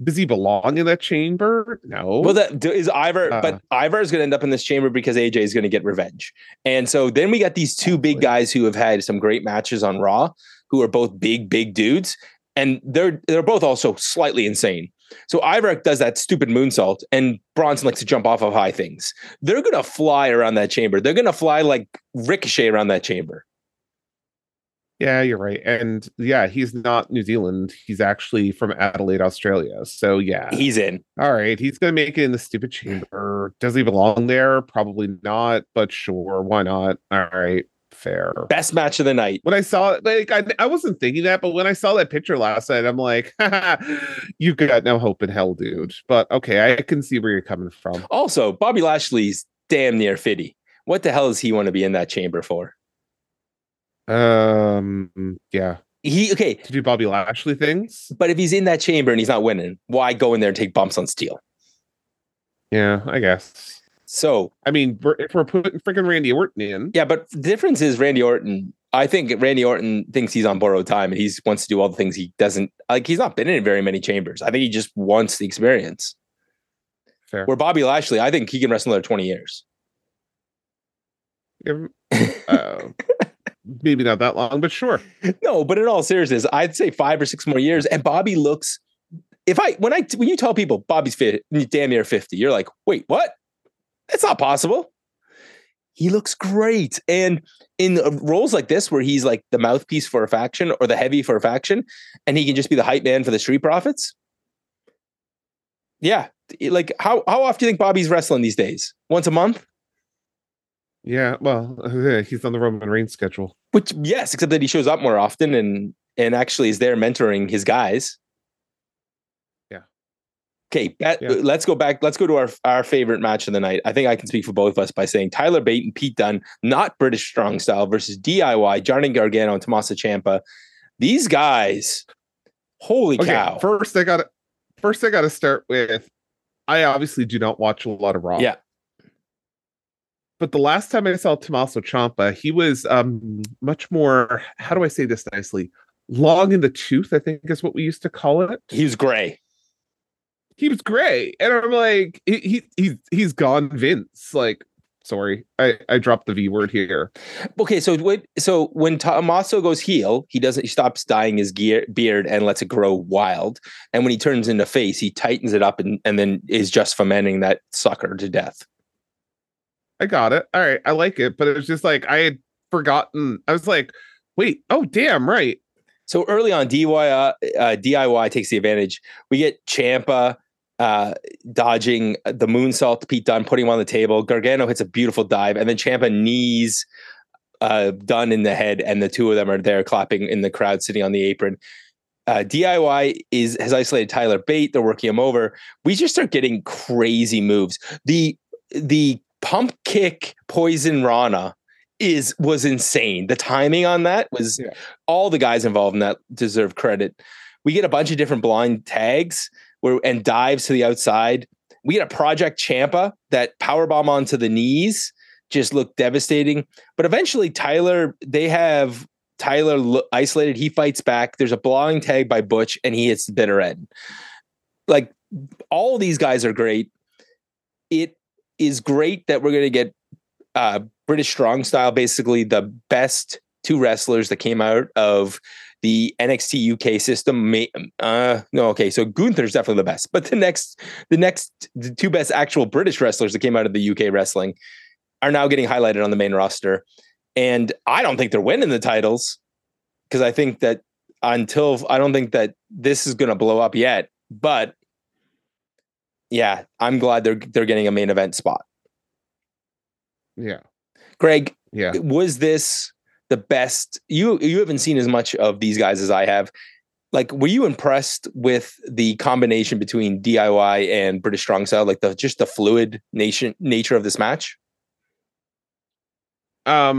Does he belong in that chamber? No. Well, that is Ivar, but Ivar is going to end up in this chamber because AJ is going to get revenge. And so then we got these two big guys who have had some great matches on Raw, who are both big dudes, and they're both also slightly insane. So Ivar does that stupid moonsault, and Bronson likes to jump off of high things. They're going to fly around that chamber. They're going to fly like Ricochet around that chamber. Yeah, you're right. And yeah, he's not New Zealand. He's actually from Adelaide, Australia. So yeah. He's in. All right. He's going to make it in the stupid chamber. Does he belong there? Probably not, but sure. Why not? All right. Fair. Best match of the night. When I saw it, like, I wasn't thinking that, but when I saw that picture last night, I'm like, you've got no hope in hell, dude. But okay, I can see where you're coming from. Also, Bobby Lashley's damn near 50. What the hell does he want to be in that chamber for? Yeah. To do Bobby Lashley things? But if he's in that chamber and he's not winning, why go in there and take bumps on steel? Yeah, I guess. So, I mean, if we're putting freaking Randy Orton in. Yeah, but the difference is Randy Orton. I think Randy Orton thinks he's on borrowed time and he wants to do all the things he doesn't. Like, he's not been in very many chambers. I think he just wants the experience. Fair. Where Bobby Lashley, I think he can wrestle another 20 years. Maybe not that long, but sure. No, but in all seriousness, I'd say 5 or 6 more years. And Bobby looks. When you tell people Bobby's damn near 50, you're like, wait, what? It's not possible. He looks great. And in roles like this, where he's like the mouthpiece for a faction or the heavy for a faction, and he can just be the hype man for the Street Profits. Yeah. Like, how often do you think Bobby's wrestling these days? Once a month? Yeah, well, he's on the Roman Reigns schedule. Which, yes, except that he shows up more often and actually is there mentoring his guys. Yeah. Okay, let's go back. Let's go to our favorite match of the night. I think I can speak for both of us by saying Tyler Bate and Pete Dunne, not British Strong Style, versus DIY, Johnny Gargano and Tommaso Ciampa. These guys, holy cow. First, I got to start with, I obviously do not watch a lot of Raw. Yeah. But the last time I saw Tommaso Ciampa, he was much more, how do I say this nicely? Long in the tooth, I think is what we used to call it. He's gray. He was gray. And I'm like, he's gone Vince. Like, sorry, I dropped the V word here. Okay, so when Tommaso goes heel, he stops dyeing his beard and lets it grow wild. And when he turns into face, he tightens it up and then is just fomenting that sucker to death. I got it. All right. I like it. But it was just like, I had forgotten. I was like, wait, oh, damn. Right. So early on, DIY takes the advantage. We get Ciampa dodging the moonsault to Pete Dunne, putting him on the table. Gargano hits a beautiful dive. And then Ciampa knees Dunne in the head. And the two of them are there clapping in the crowd, sitting on the apron. DIY has isolated Tyler Bate. They're working him over. We just start getting crazy moves. The pump kick Poison Rana was insane. The timing on that was all the guys involved in that deserve credit. We get a bunch of different blind tags and dives to the outside. We get a Project Ciampa that powerbomb onto the knees just looked devastating. But eventually they have Tyler isolated. He fights back. There's a blind tag by Butch and he hits the bitter end. Like, all these guys are great. It is great that we're going to get British Strong Style, basically the best two wrestlers that came out of the NXT UK system. So Gunther's definitely the best, but the two best actual British wrestlers that came out of the UK wrestling are now getting highlighted on the main roster. And I don't think they're winning the titles, because I think that I don't think that this is going to blow up yet, but yeah, I'm glad they're getting a main event spot. Yeah. Greg, was this the best? You haven't seen as much of these guys as I have. Like, were you impressed with the combination between DIY and British Strong Style? Like, the fluid nature of this match? I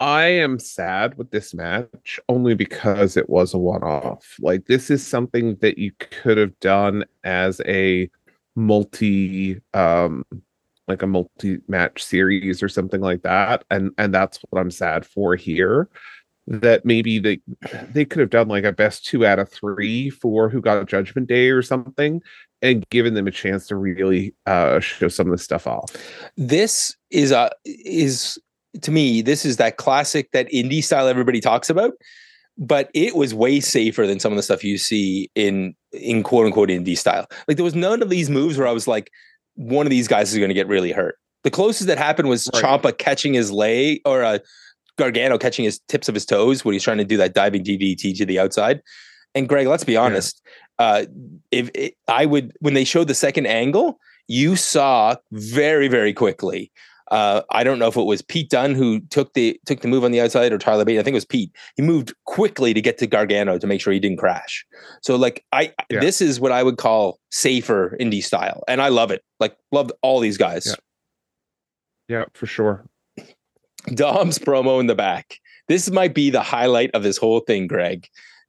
am sad with this match only because it was a one-off. Like, this is something that you could have done as a multi-match series or something like that, and that's what I'm sad for here, that maybe they could have done like a best 2 out of 3 for who got a Judgment Day or something, and given them a chance to really show some of the stuff off. This is to me, this is that classic, that indie style everybody talks about, but it was way safer than some of the stuff you see in quote unquote indie style. Like, there was none of these moves where I was like, one of these guys is going to get really hurt. The closest that happened was Ciampa catching his leg, or Gargano catching his tips of his toes when he's trying to do that diving DDT to the outside. And Greg, let's be honest. Yeah. When they showed the second angle, you saw very, very quickly, I don't know if it was Pete Dunne who took the move on the outside, or Tyler Bate. I think it was Pete. He moved quickly to get to Gargano to make sure he didn't crash. So, like, this is what I would call safer indie style, and I love it. Like, loved all these guys. Yeah, for sure. Dom's promo in the back. This might be the highlight of this whole thing, Greg.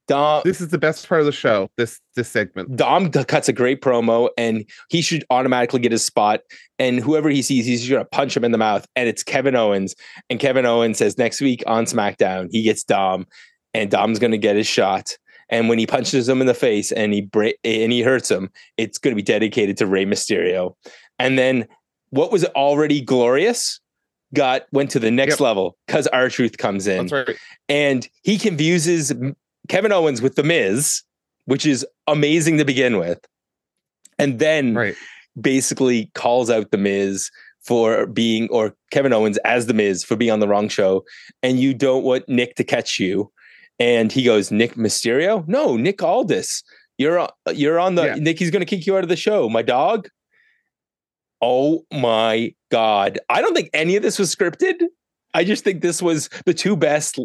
Dom, this is the best part of the show, this segment. Dom cuts a great promo, and he should automatically get his spot. And whoever he sees, he's going to punch him in the mouth. And it's Kevin Owens. And Kevin Owens says next week on SmackDown, he gets Dom, and Dom's going to get his shot. And when he punches him in the face and he hurts him, it's going to be dedicated to Rey Mysterio. And then what was already glorious went to the next level, because R-Truth comes in. That's right. And he confuses Kevin Owens with The Miz, which is amazing to begin with, and then basically calls out The Miz or Kevin Owens as The Miz for being on the wrong show, and you don't want Nick to catch you. And he goes, Nick Mysterio? No, Nick Aldis. You're on the Nick. He's going to kick you out of the show, my dog. Oh my God. I don't think any of this was scripted. I just think this was the two best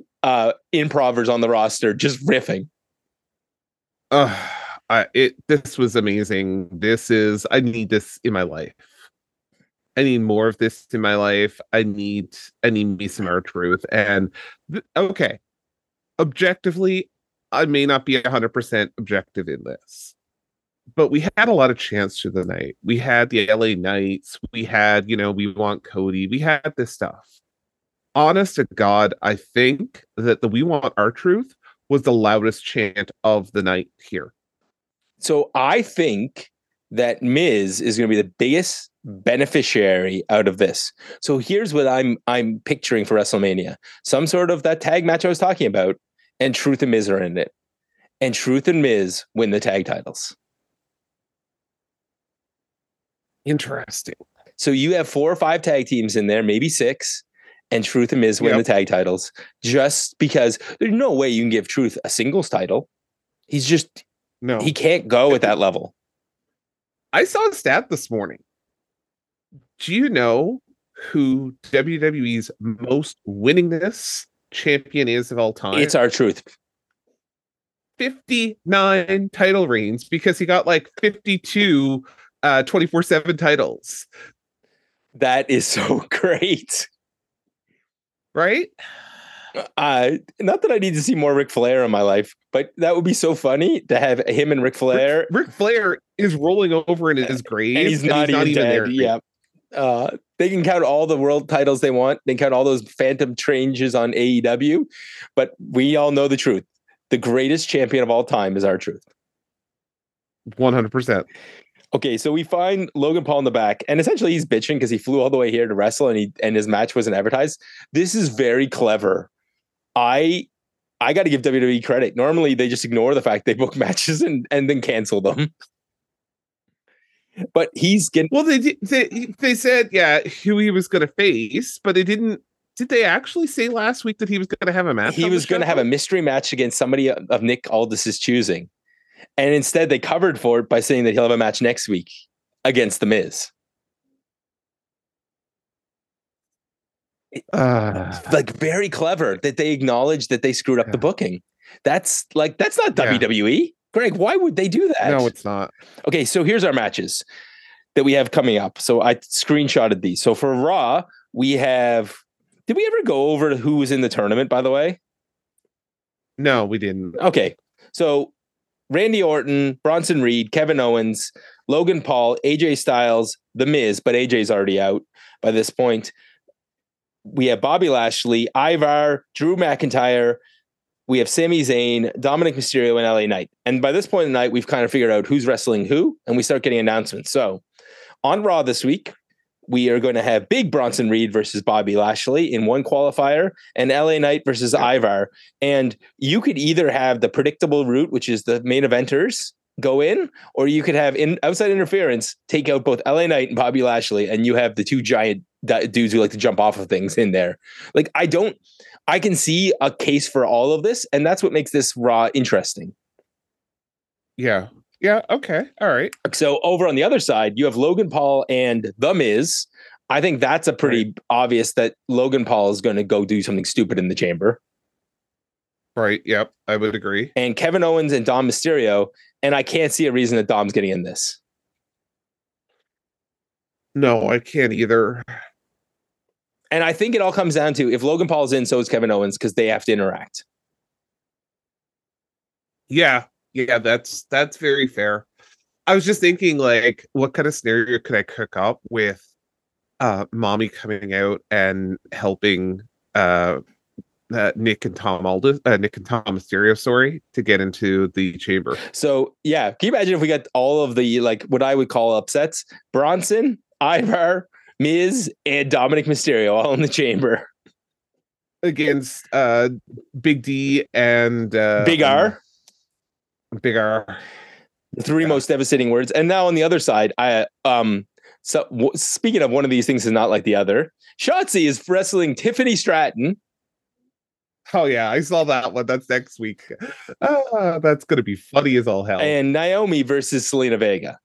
improvers on the roster just riffing. This was amazing. I need this in my life. I need more of this in my life. I need me some R-Truth. And okay, objectively, I may not be 100% objective in this, but we had a lot of chance through the night. We had the LA Knights. We had, we want Cody. We had this stuff. Honest to God, I think that the We Want R-Truth was the loudest chant of the night here. So I think that Miz is going to be the biggest beneficiary out of this. So here's what I'm picturing for WrestleMania. Some sort of that tag match I was talking about, and Truth and Miz are in it. And Truth and Miz win the tag titles. Interesting. So you have 4 or 5 tag teams in there, maybe 6, and Truth and Miz win the tag titles, just because there's no way you can give Truth a singles title. He's just... No, he can't go at that level. I saw a stat this morning. Do you know who WWE's most winningest champion is of all time? It's R-Truth. 59 title reigns, because he got like 52 24/7 titles. That is so great. Right? Not that I need to see more Ric Flair in my life, but that would be so funny to have him and Ric Flair. Ric Flair is rolling over in his grave, and he's not even dead. Yeah, they can count all the world titles they want. They can count all those phantom changes on AEW, but we all know the truth. The greatest champion of all time is R-Truth. 100%. Okay, so we find Logan Paul in the back, and essentially he's bitching because he flew all the way here to wrestle, and his match wasn't advertised. This is very clever. I got to give WWE credit. Normally, they just ignore the fact they book matches and then cancel them. But he's getting... Well, they said, who he was going to face, but they didn't... Did they actually say last week that he was going to have a match? He was going to have a mystery match against somebody of Nick Aldis' choosing. And instead, they covered for it by saying that he'll have a match next week against The Miz. Very clever that they acknowledge that they screwed up the booking. That's not WWE. Greg, why would they do that? No, it's not. Okay, so here's our matches that we have coming up. So I screenshotted these. So for Raw, we have... Did we ever go over who was in the tournament, by the way? No, we didn't. Okay, so Randy Orton, Bronson Reed, Kevin Owens, Logan Paul, AJ Styles, The Miz, but AJ's already out by this point. We have Bobby Lashley, Ivar, Drew McIntyre. We have Sami Zayn, Dominic Mysterio, and LA Knight. And by this point in the night, we've kind of figured out who's wrestling who, and we start getting announcements. So on Raw this week, we are going to have big Bronson Reed versus Bobby Lashley in one qualifier, and LA Knight versus Ivar. And you could either have the predictable route, which is the main eventers go in, or you could have outside interference take out both LA Knight and Bobby Lashley, and you have the two giant dudes who like to jump off of things in there. Like, I can see a case for all of this, and that's what makes this Raw interesting. Yeah. Yeah, okay. All right. So over on the other side, you have Logan Paul and The Miz. I think that's a pretty obvious that Logan Paul is going to go do something stupid in the chamber. Right. Yep. I would agree. And Kevin Owens and Dom Mysterio. And I can't see a reason that Dom's getting in this. No, I can't either. And I think it all comes down to if Logan Paul's in, so is Kevin Owens, because they have to interact. Yeah. Yeah, that's very fair. I was just thinking, like, what kind of scenario could I cook up with mommy coming out and helping Nick and Tom Mysterio, to get into the chamber. So yeah, can you imagine if we got all of the, like, what I would call upsets? Bronson, Ivar, Miz, and Dominic Mysterio all in the chamber against Big D and Big R. Bigger, the three most devastating words. And now on the other side, speaking of one of these things is not like the other, Shotzi is wrestling Tiffany Stratton. Oh yeah, I saw that one. That's next week. That's gonna be funny as all hell. And Naomi versus Selena Vega.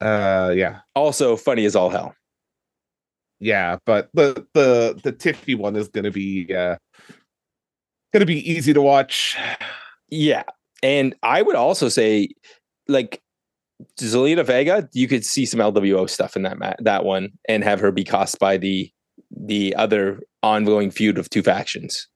Yeah. Also funny as all hell. Yeah, but the Tiffy one is gonna be easy to watch. Yeah, and I would also say, like, Zelina Vega, you could see some LWO stuff in that one, and have her be cost by the other ongoing feud of two factions.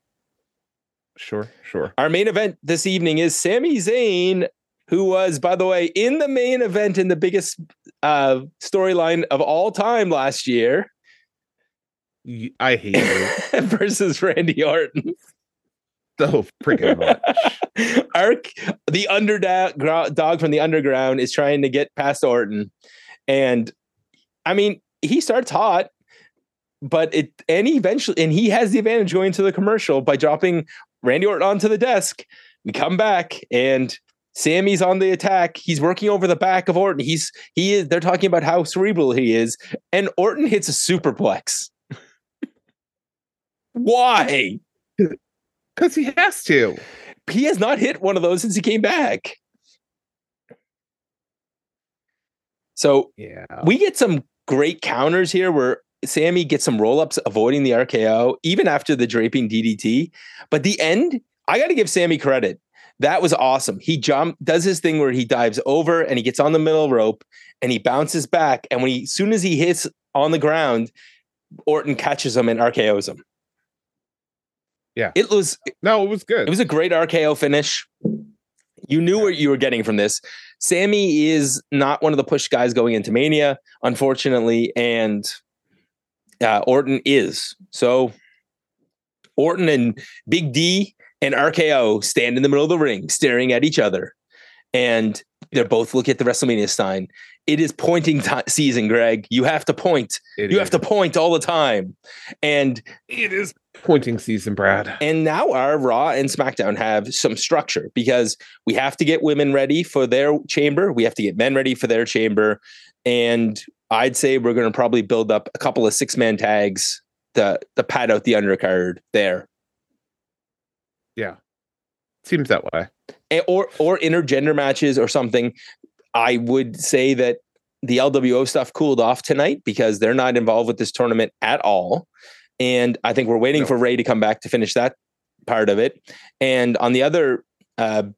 Sure, sure. Our main event this evening is Sami Zayn, who was, by the way, in the main event in the biggest storyline of all time last year. I hate you. Versus Randy Orton. So freaking much. Ark, the underdog from the underground, is trying to get past Orton. And I mean, he starts hot, but and he has the advantage going to the commercial by dropping Randy Orton onto the desk. We come back and Sammy's on the attack. He's working over the back of Orton. They're talking about how cerebral he is, and Orton hits a superplex. Why? Because he has to. He has not hit one of those since he came back. So yeah, we get some great counters here where Sammy gets some roll-ups avoiding the RKO, even after the draping DDT. But the end, I got to give Sammy credit. That was awesome. He does his thing where he dives over and he gets on the middle rope and he bounces back. And when soon as he hits on the ground, Orton catches him and RKOs him. Yeah, it was good. It was a great RKO finish. You knew what you were getting from this. Sammy is not one of the push guys going into Mania, unfortunately, and Orton is. So Orton and Big D and RKO stand in the middle of the ring, staring at each other, and they're both looking at the WrestleMania sign. It is pointing season, Greg. You have to point. You have to point all the time, and it is pointing season, Brad. And now our Raw and SmackDown have some structure because we have to get women ready for their chamber. We have to get men ready for their chamber. And I'd say we're going to probably build up a couple of 6-man tags to pad out the undercard there. Yeah. Seems that way. Or intergender matches or something. I would say that the LWO stuff cooled off tonight because they're not involved with this tournament at all. And I think we're waiting for Ray to come back to finish that part of it. And on the other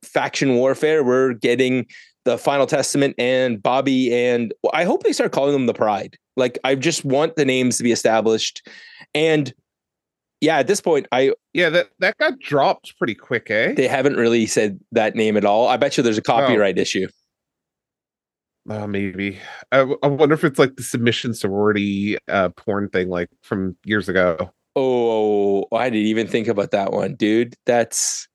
faction warfare, we're getting the Final Testament and Bobby, and I hope they start calling them the Pride. Like, I just want the names to be established. And yeah, at this point, that got dropped pretty quick, eh? They haven't really said that name at all. I bet you there's a copyright issue. Maybe. I wonder if it's like the submission sorority porn thing, like from years ago. Oh, I didn't even think about that one, dude. That's,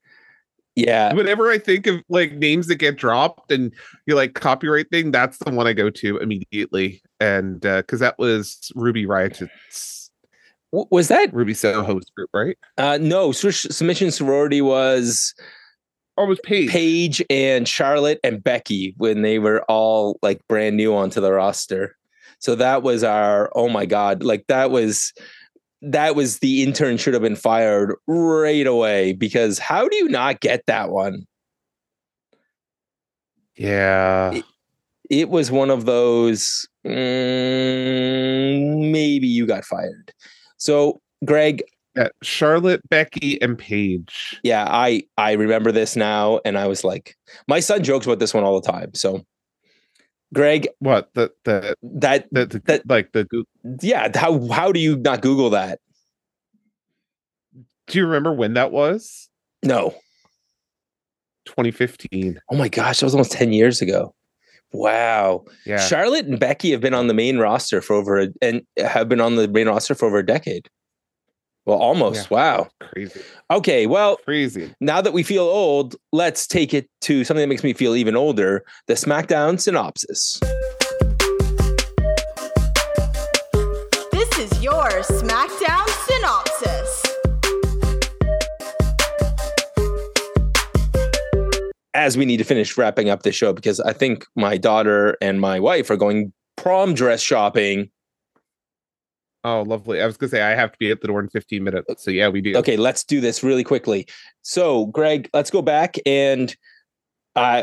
yeah. Whenever I think of like names that get dropped and you like copyright thing, that's the one I go to immediately. And because that was Ruby Riot's. Was that Ruby Soho's group, right? No, submission sorority was. Or was Paige and Charlotte and Becky when they were all like brand new onto the roster. So that was our, oh my God, like that was the intern should have been fired right away, because how do you not get that one? Yeah. It was one of those, maybe you got fired. So Greg, Charlotte, Becky, and Paige. Yeah, I remember this now, and I was like, my son jokes about this one all the time. So, Greg, what how do you not Google that? Do you remember when that was? No, 2015. Oh my gosh, that was almost 10 years ago. Wow. Yeah. Charlotte and Becky have been on the main roster for over a decade. Well, almost. Yeah. Wow. Crazy. Okay. Well, crazy. Now that we feel old, let's take it to something that makes me feel even older. The SmackDown synopsis. This is your SmackDown synopsis. As we need to finish wrapping up the show, because I think my daughter and my wife are going prom dress shopping. Oh, lovely. I was going to say, I have to be at the door in 15 minutes. So yeah, we do. Okay, let's do this really quickly. So, Greg, let's go back and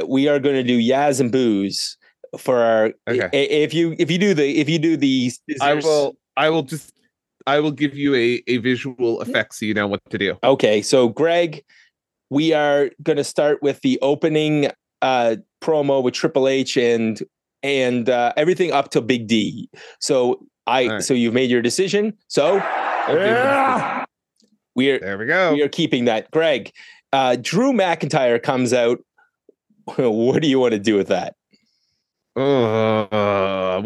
we are going to do Yaz and Booze. for okay. If you do the scissors. I will give you a visual effect so you know what to do. Okay, so Greg, we are going to start with the opening promo with Triple H and everything up to Big D. So you've made your decision. So yeah. We are keeping that. Greg, Drew McIntyre comes out. What do you want to do with that? We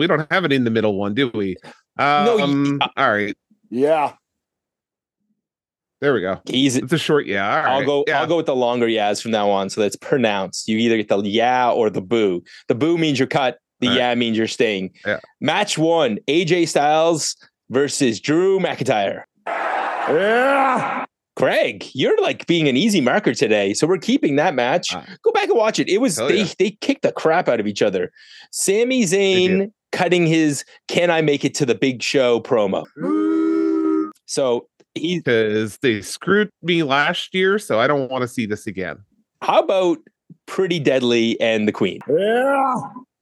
don't have it in the middle one, do we? No, all right. Yeah. There we go. It's a short yeah. All right. I'll go with the longer yeahs from now on. So that's pronounced. You either get the yeah or the boo. The boo means you're cut. The all yeah right. means you're staying. Yeah. Match one, AJ Styles versus Drew McIntyre. Yeah. Greg, you're like being an easy marker today. So we're keeping that match. Go back and watch it. It was they kicked the crap out of each other. Sami Zayn cutting his "Can I make it to the big show" promo. So. Because they screwed me last year, so I don't want to see this again. How about Pretty Deadly and the Queen? Yeah.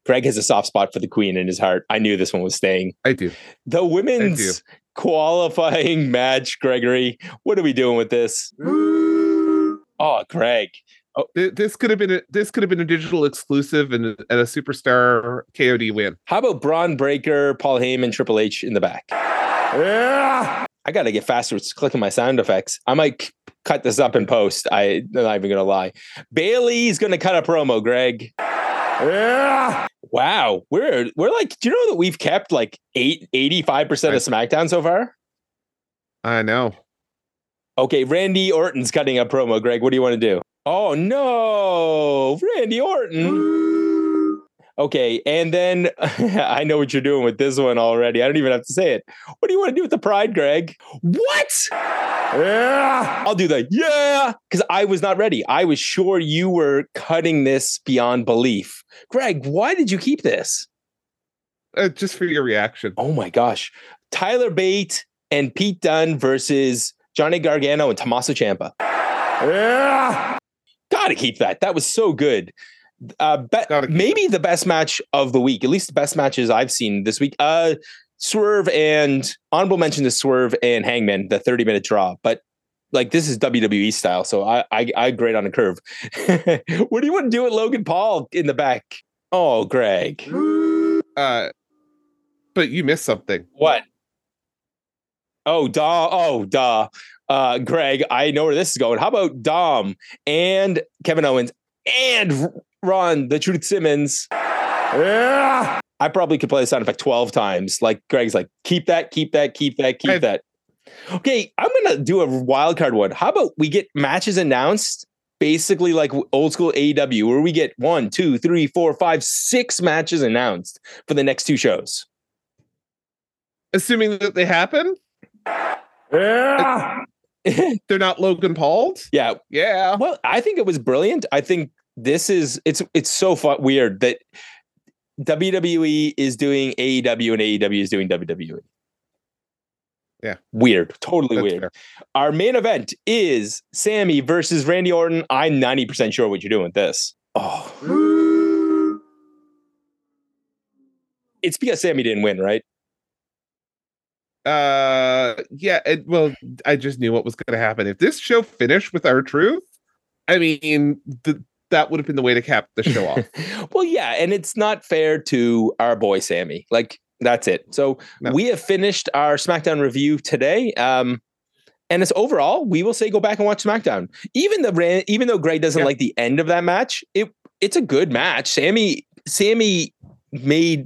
Greg has a soft spot for the Queen in his heart. I knew this one was staying. I do. The women's qualifying match, Gregory. What are we doing with this? Oh, Greg. Oh. This could have been a digital exclusive and a superstar KOD win. How about Braun Breaker, Paul Heyman, Triple H in the back? Yeah. I got to get faster with clicking my sound effects. I might cut this up in post. I'm not even going to lie. Bailey's going to cut a promo, Greg. Yeah. Wow. We're like, do you know that we've kept like 85% of SmackDown so far? I know. Okay. Randy Orton's cutting a promo, Greg. What do you want to do? Oh, no. Randy Orton. Okay. And then I know what you're doing with this one already. I don't even have to say it. What do you want to do with the Pride, Greg? What? Yeah. I'll do that. Yeah. Because I was not ready. I was sure you were cutting this beyond belief. Greg, why did you keep this? Just for your reaction. Oh, my gosh. Tyler Bate and Pete Dunne versus Johnny Gargano and Tommaso Ciampa. Yeah. Gotta keep that. That was so good. Maybe the best match of the week, at least the best matches I've seen this week. Swerve and honorable mention to Swerve and Hangman, the 30-minute draw. But like this is WWE style, so I grade on a curve. What do you want to do with Logan Paul in the back? Oh, Greg. But you missed something. What? Oh, duh. Greg, I know where this is going. How about Dom and Kevin Owens and Ron the Truth Simmons? Yeah. I probably could play the sound effect 12 times. Like Greg's like, keep that. Okay, I'm going to do a wild card one. How about we get matches announced basically like old school AEW where we get 1, 2, 3, 4, 5, 6 matches announced for the next two shows. Assuming that they happen? Yeah. They're not Logan Paul'd? Yeah. Yeah. Well, I think it was brilliant. I think it's so weird that WWE is doing AEW and AEW is doing WWE. Yeah. Weird. Totally That's weird. Fair. Our main event is Sammy versus Randy Orton. I'm 90% sure what you're doing with this. Oh. It's because Sammy didn't win, right? Yeah. I just knew what was going to happen. If this show finished with R-Truth, I mean, that would have been the way to cap the show off. Well, yeah, and it's not fair to our boy Sammy. Like, that's it. So we have finished our SmackDown review today. And it's overall, we will say go back and watch SmackDown. Even though Greg doesn't like the end of that match, it's a good match. Sammy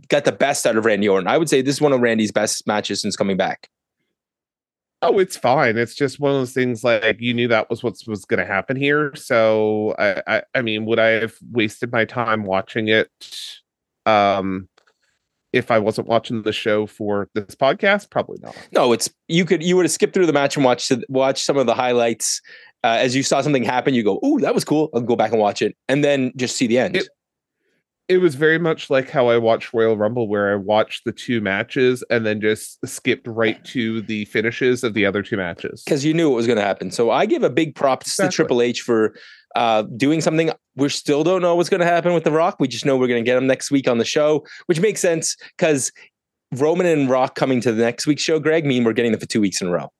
got the best out of Randy Orton. I would say this is one of Randy's best matches since coming back. Oh, it's fine. It's just one of those things like you knew that was what was going to happen here. So, I mean, would I have wasted my time watching it if I wasn't watching the show for this podcast? Probably not. No, you would have skipped through the match and watched some of the highlights. As you saw something happen, you go, "Ooh, that was cool. I'll go back and watch it." And then just see the end. It was very much like how I watched Royal Rumble, where I watched the two matches and then just skipped right to the finishes of the other two matches. Because you knew what was going to happen. So I give a big props to Triple H for doing something. We still don't know what's going to happen with The Rock. We just know we're going to get him next week on the show, which makes sense because Roman and Rock coming to the next week's show, Greg, mean we're getting them for 2 weeks in a row.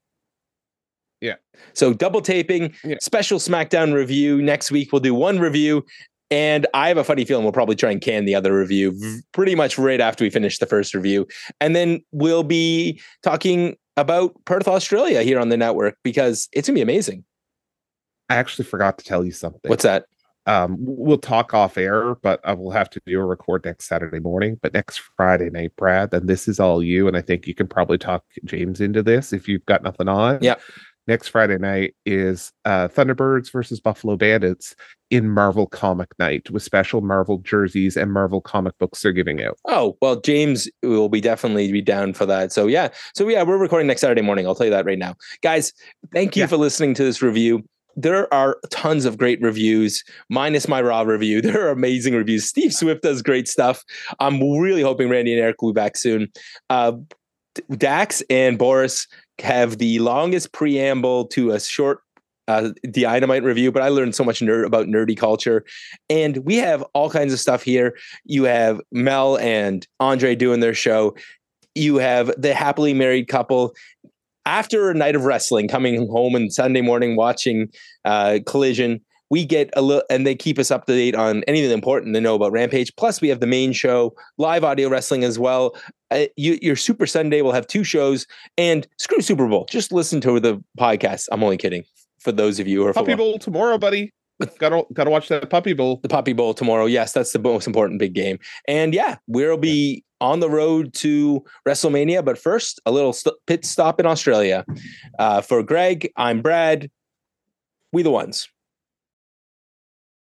Yeah. So double taping, special SmackDown review. Next week, we'll do one review. And I have a funny feeling we'll probably try and can the other review pretty much right after we finish the first review. And then we'll be talking about Perth, Australia here on the network because it's going to be amazing. I actually forgot to tell you something. What's that? We'll talk off air, but I will have to do a record next Saturday morning. But next Friday night, Brad, then this is all you. And I think you can probably talk James into this if you've got nothing on. Yeah. Next Friday night is Thunderbirds versus Buffalo Bandits in Marvel Comic Night with special Marvel jerseys and Marvel comic books they're giving out. Oh, well, James will be definitely be down for that. So, yeah. So, yeah, we're recording next Saturday morning. I'll tell you that right now. Guys, thank you for listening to this review. There are tons of great reviews, minus my Raw review. There are amazing reviews. Steve Swift does great stuff. I'm really hoping Randy and Eric will be back soon. Dax and Boris have the longest preamble to a short Dynamite review, but I learned so much about nerdy culture, and we have all kinds of stuff here. You have Mel and Andre doing their show. You have the happily married couple after a night of wrestling coming home and Sunday morning watching Collision. We get a little, and they keep us up to date on anything important to know about Rampage. Plus, we have the main show, live audio wrestling as well. Your Super Sunday will have two shows, and screw Super Bowl. Just listen to the podcast. I'm only kidding. For those of you who are Puppy Bowl tomorrow, buddy. Gotta watch that Puppy Bowl. The Puppy Bowl tomorrow. Yes, that's the most important big game. And yeah, we'll be on the road to WrestleMania. But first, a little pit stop in Australia. For Greg, I'm Brad. We the ones.